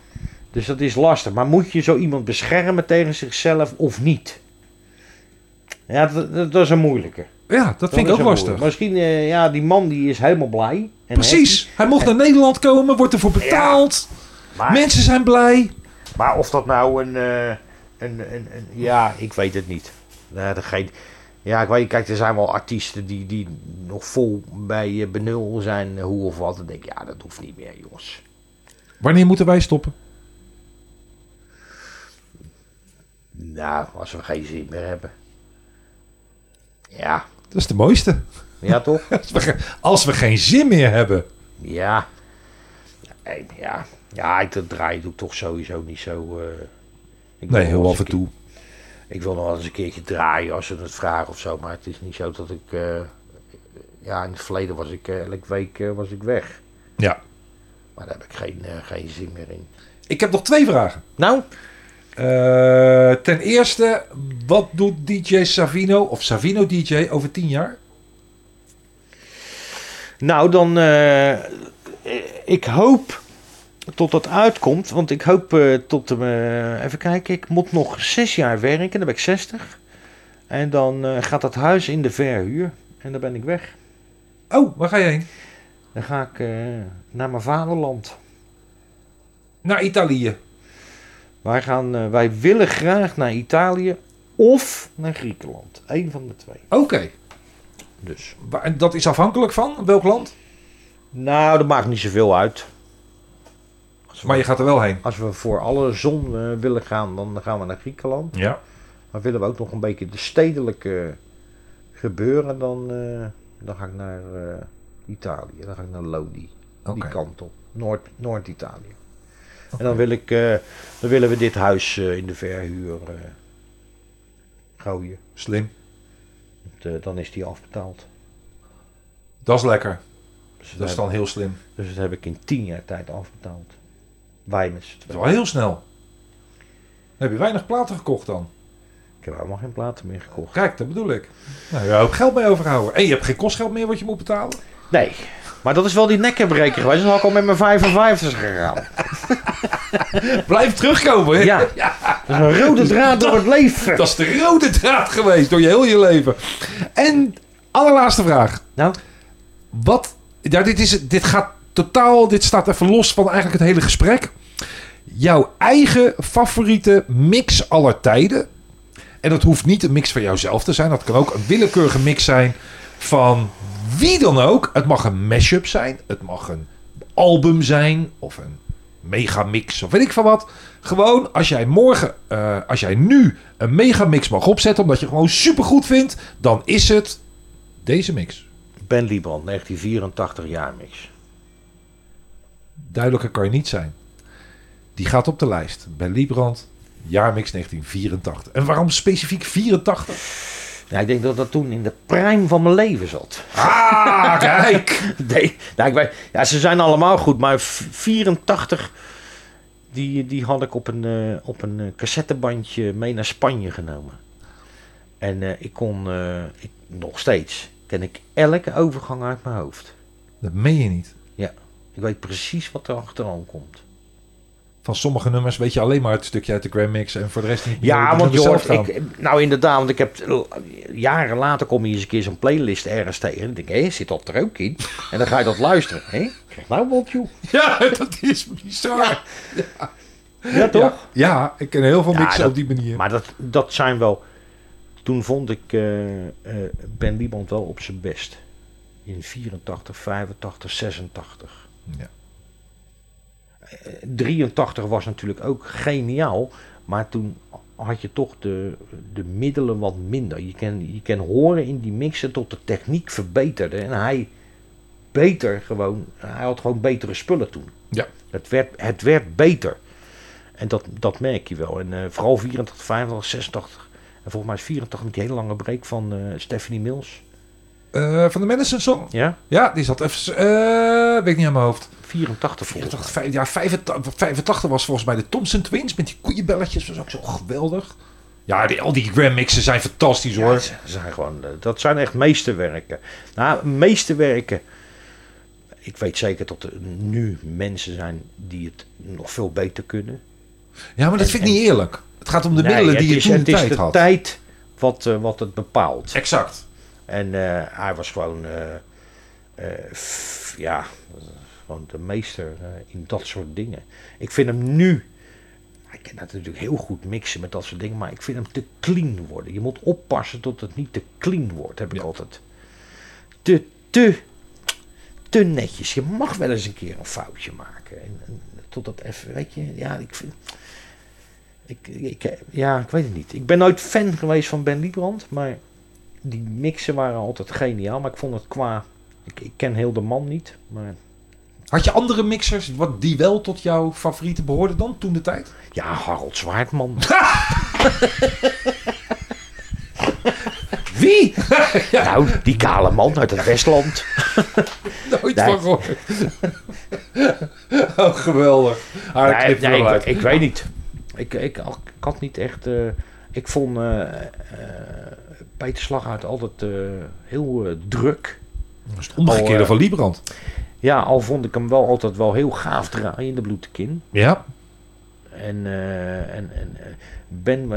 Dus dat is lastig. Maar moet je zo iemand beschermen tegen zichzelf of niet? Ja, dat is een moeilijke. Ja, dat vind ik ook lastig. Misschien, die man die is helemaal blij. En precies. Happy. Hij mocht naar Nederland komen, wordt ervoor betaald. Ja, maar, mensen zijn blij. Maar of dat nou ik weet het niet. Ik weet, kijk, er zijn wel artiesten die nog vol bij benul zijn, hoe of wat. Dan denk ik, dat hoeft niet meer, jongens. Wanneer moeten wij stoppen? Nou, als we geen zin meer hebben. Ja. Dat is de mooiste. Ja, toch? Als we geen zin meer hebben. Ja. Ja, dat draai doe ik toch sowieso niet zo... nee, heel af en toe. Ik wil nog wel eens een keertje draaien als ze het vragen of zo. Maar het is niet zo dat ik... in het verleden was ik... elke week was ik weg. Ja. Maar daar heb ik geen zin meer in. Ik heb nog 2 vragen. Nou? Ten eerste, wat doet DJ Savino of Savino DJ over 10 jaar? Nou, dan... ik hoop... Tot dat uitkomt, want ik hoop even kijken, ik moet nog 6 jaar werken, dan ben ik 60. En dan gaat dat huis in de verhuur en dan ben ik weg. Oh, waar ga je heen? Dan ga ik naar mijn vaderland. Naar Italië? Wij willen graag naar Italië of naar Griekenland. 1 van de 2. Oké. Dus. En dat is afhankelijk van welk land? Nou, dat maakt niet zoveel uit. Maar je gaat er wel heen. Als we voor alle zon willen gaan, dan gaan we naar Griekenland. Ja. Maar willen we ook nog een beetje de stedelijke gebeuren, dan ga ik naar Italië. Dan ga ik naar Lodi. Okay. Die kant op. Noord-Italië. Okay. En dan willen we dit huis in de verhuur gooien. Slim. Want, dan is die afbetaald. Dat is lekker. Dus dat is dan heel slim. Dus dat heb ik in 10 jaar tijd afbetaald. Wij met z'n 2. Dat is wel heel snel. Dan heb je weinig platen gekocht dan? Ik heb helemaal geen platen meer gekocht. Kijk, dat bedoel ik. Nou, je hebt geld mee overgehouden. En je hebt geen kostgeld meer wat je moet betalen? Nee, maar dat is wel die nekkenbreker geweest. Dan had ik al met mijn 55 gegaan. Blijf terugkomen. Hè? Ja. Ja, dat is een rode draad door het leven. Dat is de rode draad geweest door je heel je leven. En allerlaatste vraag. Nou? Wat? Ja, dit gaat totaal... Dit staat even los van eigenlijk het hele gesprek. Jouw eigen favoriete mix aller tijden. En dat hoeft niet een mix van jouzelf te zijn. Dat kan ook een willekeurige mix zijn van wie dan ook. Het mag een mashup zijn. Het mag een album zijn. Of een megamix. Of weet ik van wat. Gewoon als jij morgen, als jij nu een megamix mag opzetten. Omdat je gewoon supergoed vindt. Dan is het deze mix. Ben Liebrand, 1984 jaar mix. Duidelijker kan je niet zijn. Die gaat op de lijst. Ben Liebrand, jaarmix 1984. En waarom specifiek 84? Nou, ik denk dat toen in de prime van mijn leven zat. Ah, kijk! Ja, ze zijn allemaal goed, maar 84... Die had ik op een cassettebandje mee naar Spanje genomen. En ik kon... nog steeds ken ik elke overgang uit mijn hoofd. Dat meen je niet? Ja, ik weet precies wat er achteraan komt. Van sommige nummers weet je alleen maar het stukje uit de Grand Mix en voor de rest niet meer. Ja, want nou inderdaad, want ik heb jaren later kom je eens een keer zo'n playlist ergens tegen en denk hé, zit dat er ook in? En dan ga je dat luisteren. Hé, krijg nou wat joh. Ja, dat is bizar. Ja, ja toch? Ja, ja, ik ken heel veel mixen op die manier. Maar dat zijn wel... Toen vond ik Ben Liebrand wel op zijn best. In 84, 85, 86. Ja. 83 was natuurlijk ook geniaal, maar toen had je toch de middelen wat minder. Je kan horen in die mixen tot de techniek verbeterde en hij had gewoon betere spullen toen. Ja. Het werd beter en dat merk je wel. En vooral 84, 85, 86 en volgens mij is 84 met die hele lange break van Stephanie Mills. Van de Madison Song? Ja. Ja, die zat even... weet ik niet aan mijn hoofd. 85 was volgens mij de Thompson Twins met die koeienbelletjes. Dat was ook zo geweldig. Ja, al die Grand Mixen zijn fantastisch hoor. Ja, dat zijn echt meesterwerken. Nou, meesterwerken... Ik weet zeker dat er nu mensen zijn die het nog veel beter kunnen. Ja, maar dat vind ik niet eerlijk. Het gaat om de middelen die je toen tijd had. Het is de tijd wat het bepaalt. Exact. En hij was gewoon, gewoon de meester in dat soort dingen. Ik vind hem nu, hij kan dat natuurlijk heel goed mixen met dat soort dingen, maar ik vind hem te clean worden. Je moet oppassen dat het niet te clean wordt, heb ik altijd. Te netjes. Je mag wel eens een keer een foutje maken. En totdat even, weet je, ja, ik vind... Ik weet het niet. Ik ben nooit fan geweest van Ben Liebrand, maar... Die mixen waren altijd geniaal, maar ik vond het qua... Ik ken heel de man niet, maar... Had je andere mixers, wat die wel tot jouw favorieten behoorden dan, toen de tijd? Ja, Harold Zwaardman. Wie? Ja. Nou, die kale man uit het Westland. Nooit van gehoord. Oh, geweldig. Ik weet niet. Ik had niet echt... ik vond... Peter Slaghuis altijd heel druk. Dat is het omgekeerde van Liebrand. Ja, al vond ik hem wel altijd wel heel gaaf draaien in de bloedkin. Ja. En Ben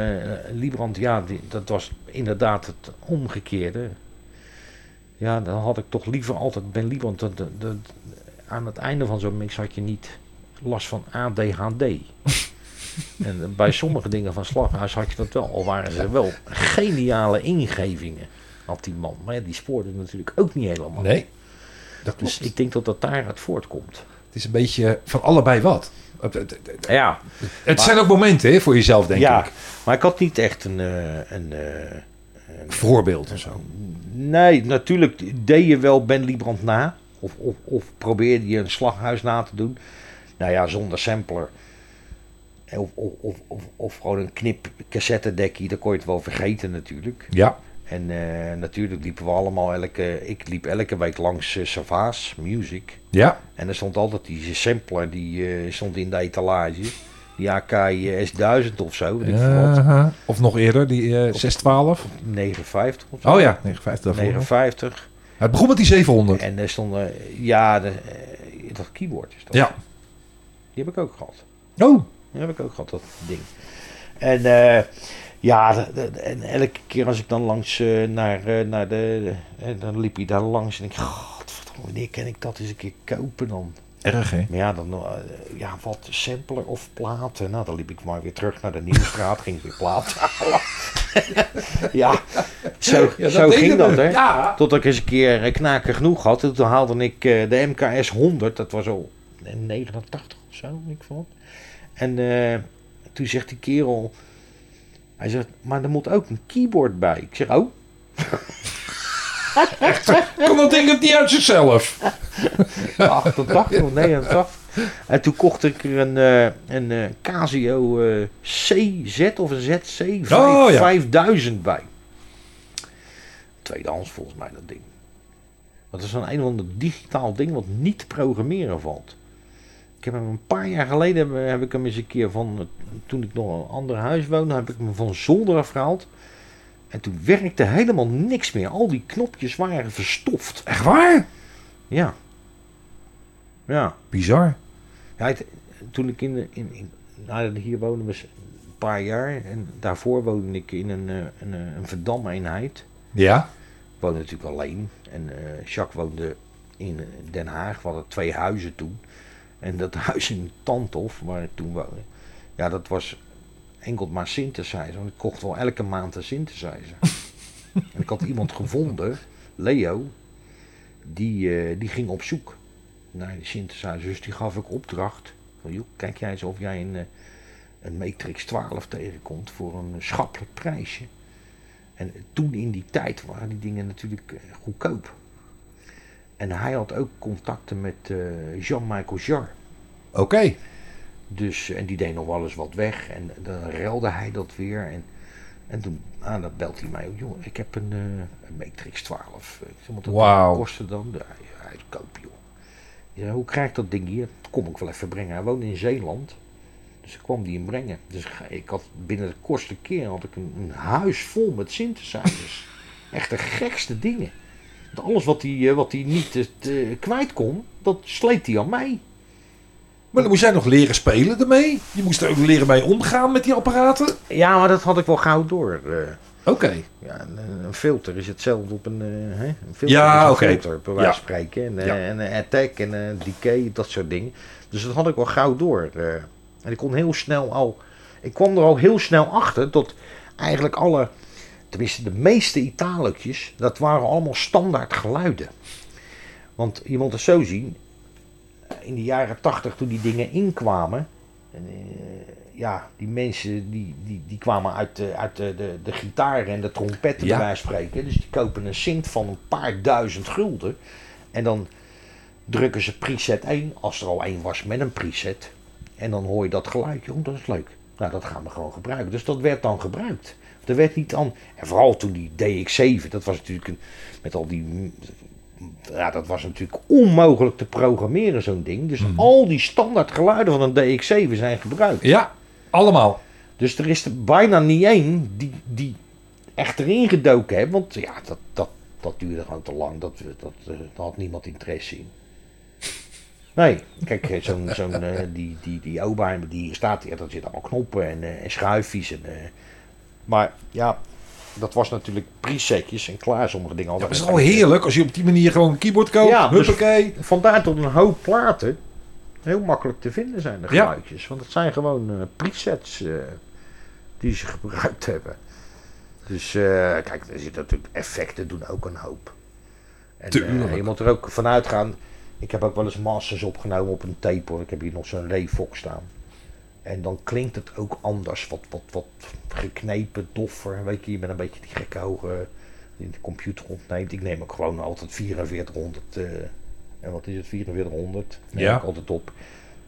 Liebrand, ja, dat was inderdaad het omgekeerde. Ja, dan had ik toch liever altijd Ben Liebrand. Aan het einde van zo'n mix had je niet last van ADHD. En bij sommige dingen van Slaghuis had je dat wel. Al waren ze wel geniale ingevingen, had die man. Maar ja, die spoorde natuurlijk ook niet helemaal. Nee, dat klopt. Dus ik denk dat daaruit voortkomt. Het is een beetje van allebei wat. Ja. Het zijn ook momenten hè, voor jezelf, denk ik. Maar ik had niet echt een voorbeeld of zo. Nee, natuurlijk deed je wel Ben Liebrand na. Of probeerde je een Slaghuis na te doen. Nou ja, zonder sampler. Of gewoon een knip-cassettedekje, dat kon je het wel vergeten natuurlijk. Ja. En natuurlijk liepen we allemaal ik liep elke week langs Savaas Music. Ja. En er stond altijd die sampler, die stond in de etalage. Die AKS 100 of zo. Of nog eerder, die 612. 950 of zo. Oh ja, 950. Het begon met die 700. En er stond, dat keyboard is dat. Ja. Die heb ik ook gehad. Oh. Dat heb ik ook gehad, dat ding. En en elke keer als ik dan langs naar de... dan liep hij daar langs en ik... Godverdomme, wanneer kan ik dat eens een keer kopen dan? Erg, hè? Maar ja, dan wat sampler of platen. Nou, dan liep ik maar weer terug naar de Nieuwstraat, ging ik weer platen halen. Zo ging dat, hè? Ja. Totdat ik eens een keer knaken genoeg had. Toen haalde ik de MKS 100, dat was al 89 of zo, ik vond. En toen zegt die kerel... Hij zegt, maar er moet ook een keyboard bij. Ik zeg, oh. Kom, dan denk ik niet uit zichzelf. 88 of 89. En toen kocht ik er een Casio CZ of een ZC 5000 bij. Tweedehands volgens mij, dat ding. Dat is een of ander digitaal ding wat niet te programmeren valt. Ik heb hem een paar jaar geleden, heb ik hem eens een keer van, toen ik nog een ander huis woonde, heb ik hem van zolder afgehaald. En toen werkte helemaal niks meer. Al die knopjes waren verstopt. Echt waar? Ja. Bizar. Ja, toen ik hier woonde was een paar jaar. En daarvoor woonde ik in een verdam-eenheid. Ja. Ik woonde natuurlijk alleen. En Jacques woonde in Den Haag. We hadden 2 huizen toen. En dat huis in Tanthof, waar ik toen woonde. Ja, dat was... enkel maar synthesizer, want ik kocht wel elke maand een synthesizer. En ik had iemand gevonden, Leo, die ging op zoek naar die synthesizer. Dus die gaf ik opdracht van, joh, kijk jij eens of jij een Matrix 12 tegenkomt voor een schappelijk prijsje. En toen in die tijd waren die dingen natuurlijk goedkoop. En hij had ook contacten met Jean-Michel Jarre. Oké. Dus, en die deed nog wel eens wat weg en dan ruilde hij dat weer. En toen dan belt hij mij, joh, ik heb een Matrix 12. Ik zeg, wat kostte dan? Ja, hij koop, joh. Ik zeg, hoe krijg ik dat ding hier? Kom ik wel even brengen. Hij woonde in Zeeland, dus ik kwam die hem brengen. Dus ik had binnen de kortste keer had ik een huis vol met synthesizers. Echt de gekste dingen. Want alles wat hij niet kwijt kon, dat sleet hij aan mij. Maar dan moest jij nog leren spelen ermee. Je moest er ook leren mee omgaan met die apparaten. Ja, maar dat had ik wel gauw door. Oké. Ja, een filter is hetzelfde op een filter. Ja, oké. Bij wijze van spreken. En een attack en een decay, dat soort dingen. Dus dat had ik wel gauw door. En ik kon heel snel al... Ik kwam er al heel snel achter dat eigenlijk alle... Tenminste, de meeste Italiëtjes, dat waren allemaal standaard geluiden. Want je moet het zo zien... In de jaren 80 toen die dingen inkwamen, die mensen die kwamen uit de gitaren en de trompetten bij wijze van spreken. Dus die kopen een synth van een paar duizend gulden en dan drukken ze preset 1, als er al 1 was met een preset. En dan hoor je dat geluidje, dat is leuk. Nou, dat gaan we gewoon gebruiken. Dus dat werd dan gebruikt. Er werd niet aan, en vooral toen die DX7, dat was natuurlijk met al die... Ja, dat was natuurlijk onmogelijk te programmeren, zo'n ding. Dus al die standaard geluiden van een DX7 zijn gebruikt. Ja, allemaal. Dus er is er bijna niet één die echt erin gedoken heeft. Want ja, dat duurde gewoon te lang. Dat had niemand interesse in. Nee, kijk, die Oberheim die hier staat, ja, dat zit allemaal knoppen en schuifjes. Maar ja... Dat was natuurlijk presetjes en klaar, sommige dingen. Dat is al heerlijk als je op die manier gewoon een keyboard koopt. Ja, dus vandaar tot een hoop platen heel makkelijk te vinden zijn, de geluidjes. Ja. Want het zijn gewoon presets die ze gebruikt hebben. Dus kijk, er zitten natuurlijk effecten, doen ook een hoop. En je moet er ook vanuit gaan. Ik heb ook wel eens masters opgenomen op een tape. Hoor. Ik heb hier nog zo'n Revox staan. En dan klinkt het ook anders, wat geknepen, doffer, weet je, met een beetje die gekke ogen die de computer opneemt. Ik neem ook gewoon altijd 4400, en wat is het, 4400? Neem ik altijd op.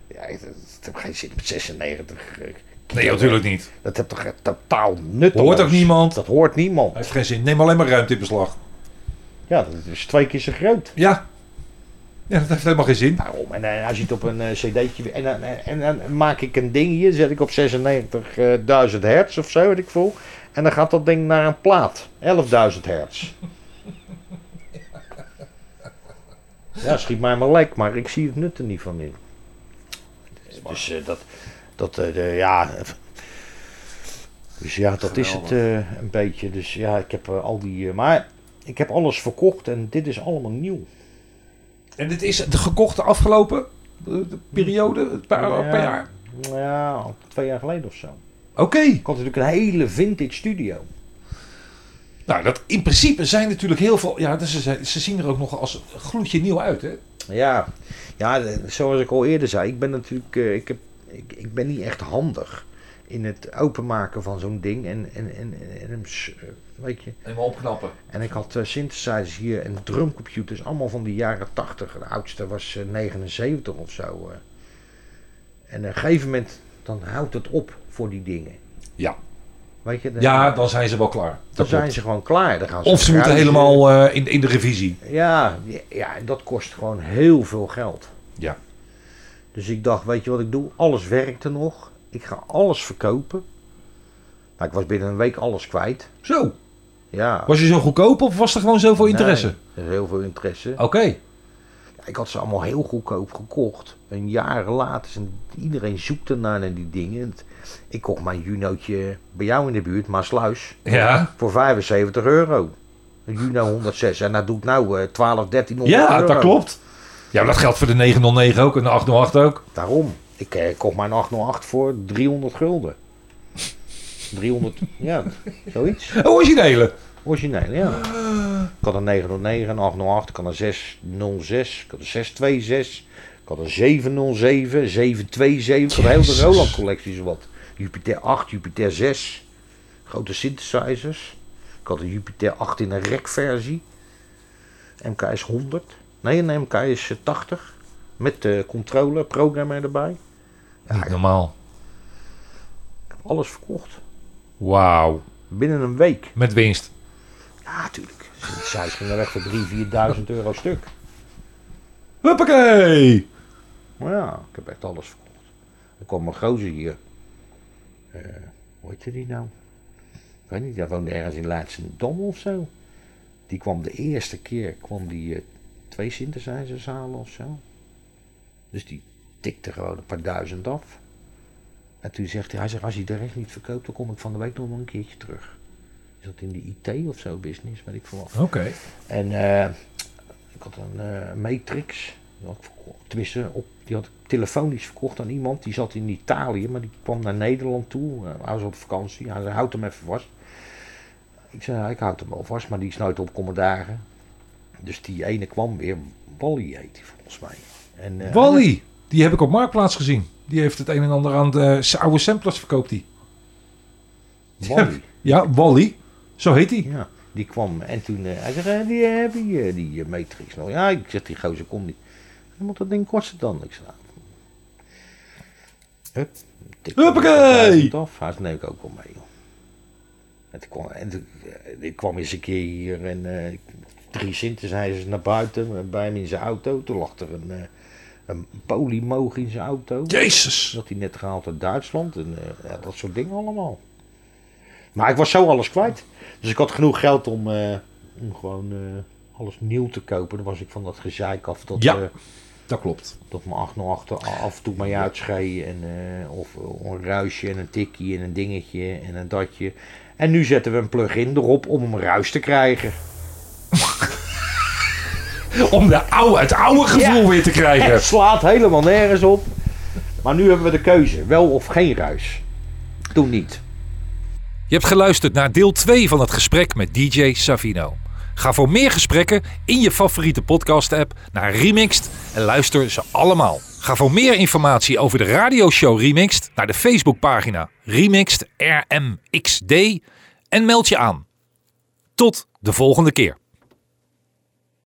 Ja, het heeft geen zin met 96. Nee, natuurlijk niet. Dat heeft toch totaal nut. Dat hoort ook niemand. Dat hoort niemand. Hij heeft geen zin, neem alleen maar ruimte in beslag. Ja, dat is 2 keer zo groot. Ja. Ja, dat heeft helemaal geen zin. Daarom. En als je het op een cd'tje... En dan maak ik een ding hier, zet ik op 96.000 hertz of zo, weet ik veel. En dan gaat dat ding naar een plaat. 11.000 hertz. Ja, schiet mij maar lek, maar ik zie het nut er niet van in. Dus Dus ja, dat geweldig. Is het een beetje. Dus ja, ik heb al die... maar ik heb alles verkocht en dit is allemaal nieuw. En dit is de gekochte afgelopen de periode, een paar jaar? Ja, 2 jaar geleden of zo. Oké. Okay. Ik had natuurlijk een hele vintage studio. Nou, dat in principe zijn natuurlijk heel veel... Ja, dus ze zien er ook nog als gloedje nieuw uit, hè? Ja, zoals ik al eerder zei, ik ben natuurlijk... Ik ben niet echt handig in het openmaken van zo'n ding en hem, weet je... En opknappen. En ik had synthesizers hier en drumcomputers, allemaal van de jaren 80. De oudste was 79 of zo. En op een gegeven moment, dan houdt het op voor die dingen. Ja. Weet je, dan zijn ze wel klaar. Dan zijn ze gewoon klaar. Dan gaan ze of ze moeten helemaal in de revisie. Ja, en dat kost gewoon heel veel geld. Ja. Dus ik dacht, weet je wat ik doe? Alles werkte nog. Ik ga alles verkopen. Nou, ik was binnen een week alles kwijt. Zo? Ja. Was je zo goedkoop of was er gewoon zoveel interesse? Nee, heel veel interesse. Oké. Okay. Ja, ik had ze allemaal heel goedkoop gekocht. Een jaar later. Iedereen zoekt ernaar en die dingen. Ik kocht mijn Junootje bij jou in de buurt, Maasluis. Ja. Voor €75. Een Juno 106. En dat doet nou €1300. Ja, dat klopt. Ja, maar dat geldt voor de 909 ook en de 808 ook. Daarom. Ik kocht mijn 808 voor €300. 300, ja, zoiets. Originele, ja. Ik had een 909, een 808, ik had een 606, ik had een 626, ik had een 707, 727. Ik had heel de Roland collecties wat. Jupiter 8, Jupiter 6, grote synthesizers. Ik had een Jupiter 8 in een rek versie. MKS 100. Nee, een MKS 80. Met de controller, programmer erbij. Ja, niet normaal. Ik heb alles verkocht. Wauw. Binnen een week. Met winst? Ja, tuurlijk. Die sites gingen weg voor €3.000-4.000 stuk. Huppakee! Maar ja, ik heb echt alles verkocht. Er kwam een gozer hier. Hoe heette die nou? Ik weet niet, dat woonde ergens in Leidschendam of zo. Die kwam de eerste keer, twee synthesizers halen of zo. Dus die tikte gewoon een paar duizend af. En toen zegt hij, als hij de rest niet verkoopt, dan kom ik van de week nog wel een keertje terug. Is dat in de IT of zo, business, weet ik veel wat. Oké. En ik had een Matrix, die had ik die had ik telefonisch verkocht aan iemand. Die zat in Italië, maar die kwam naar Nederland toe. Hij was op vakantie, hij zei, houd hem even vast. Ik zei, ik houd hem wel vast, maar die is nooit op komen dagen. Dus die ene kwam weer, Wally heet hij volgens mij. Wally, die heb ik op Marktplaats gezien. Die heeft het een en ander aan de oude samplers verkoopt hij. Wally? Ja, Wally. Zo heet hij. Ja, die kwam en toen, hij zei, die heb je, die Matrix nog. Ja, ik zeg, die gozer komt niet. Wat dat ding kost het dan? Ik zei, huppakee! Hij neem ik ook wel mee. En ik kwam eens een keer hier en... 3 synthesizers naar buiten, bij hem in zijn auto. Toen lag er een polymoog in zijn auto. Jezus! Dat hij net gehaald uit Duitsland. En dat soort dingen allemaal. Maar ik was zo alles kwijt. Dus ik had genoeg geld om gewoon alles nieuw te kopen. Dan was ik van dat gezeik af. Dat klopt. Dat mijn 808 af en toe mij uitschee. Of een ruisje en een tikkie en een dingetje en een datje. En nu zetten we een plug-in erop om hem ruis te krijgen. Om het oude gevoel weer te krijgen. Het slaat helemaal nergens op. Maar nu hebben we de keuze. Wel of geen ruis. Toen niet. Je hebt geluisterd naar deel 2 van het gesprek met DJ Savino. Ga voor meer gesprekken in je favoriete podcast app naar Remixed en luister ze allemaal. Ga voor meer informatie over de radioshow Remixed naar de Facebookpagina Remixed RMXD en meld je aan. Tot de volgende keer.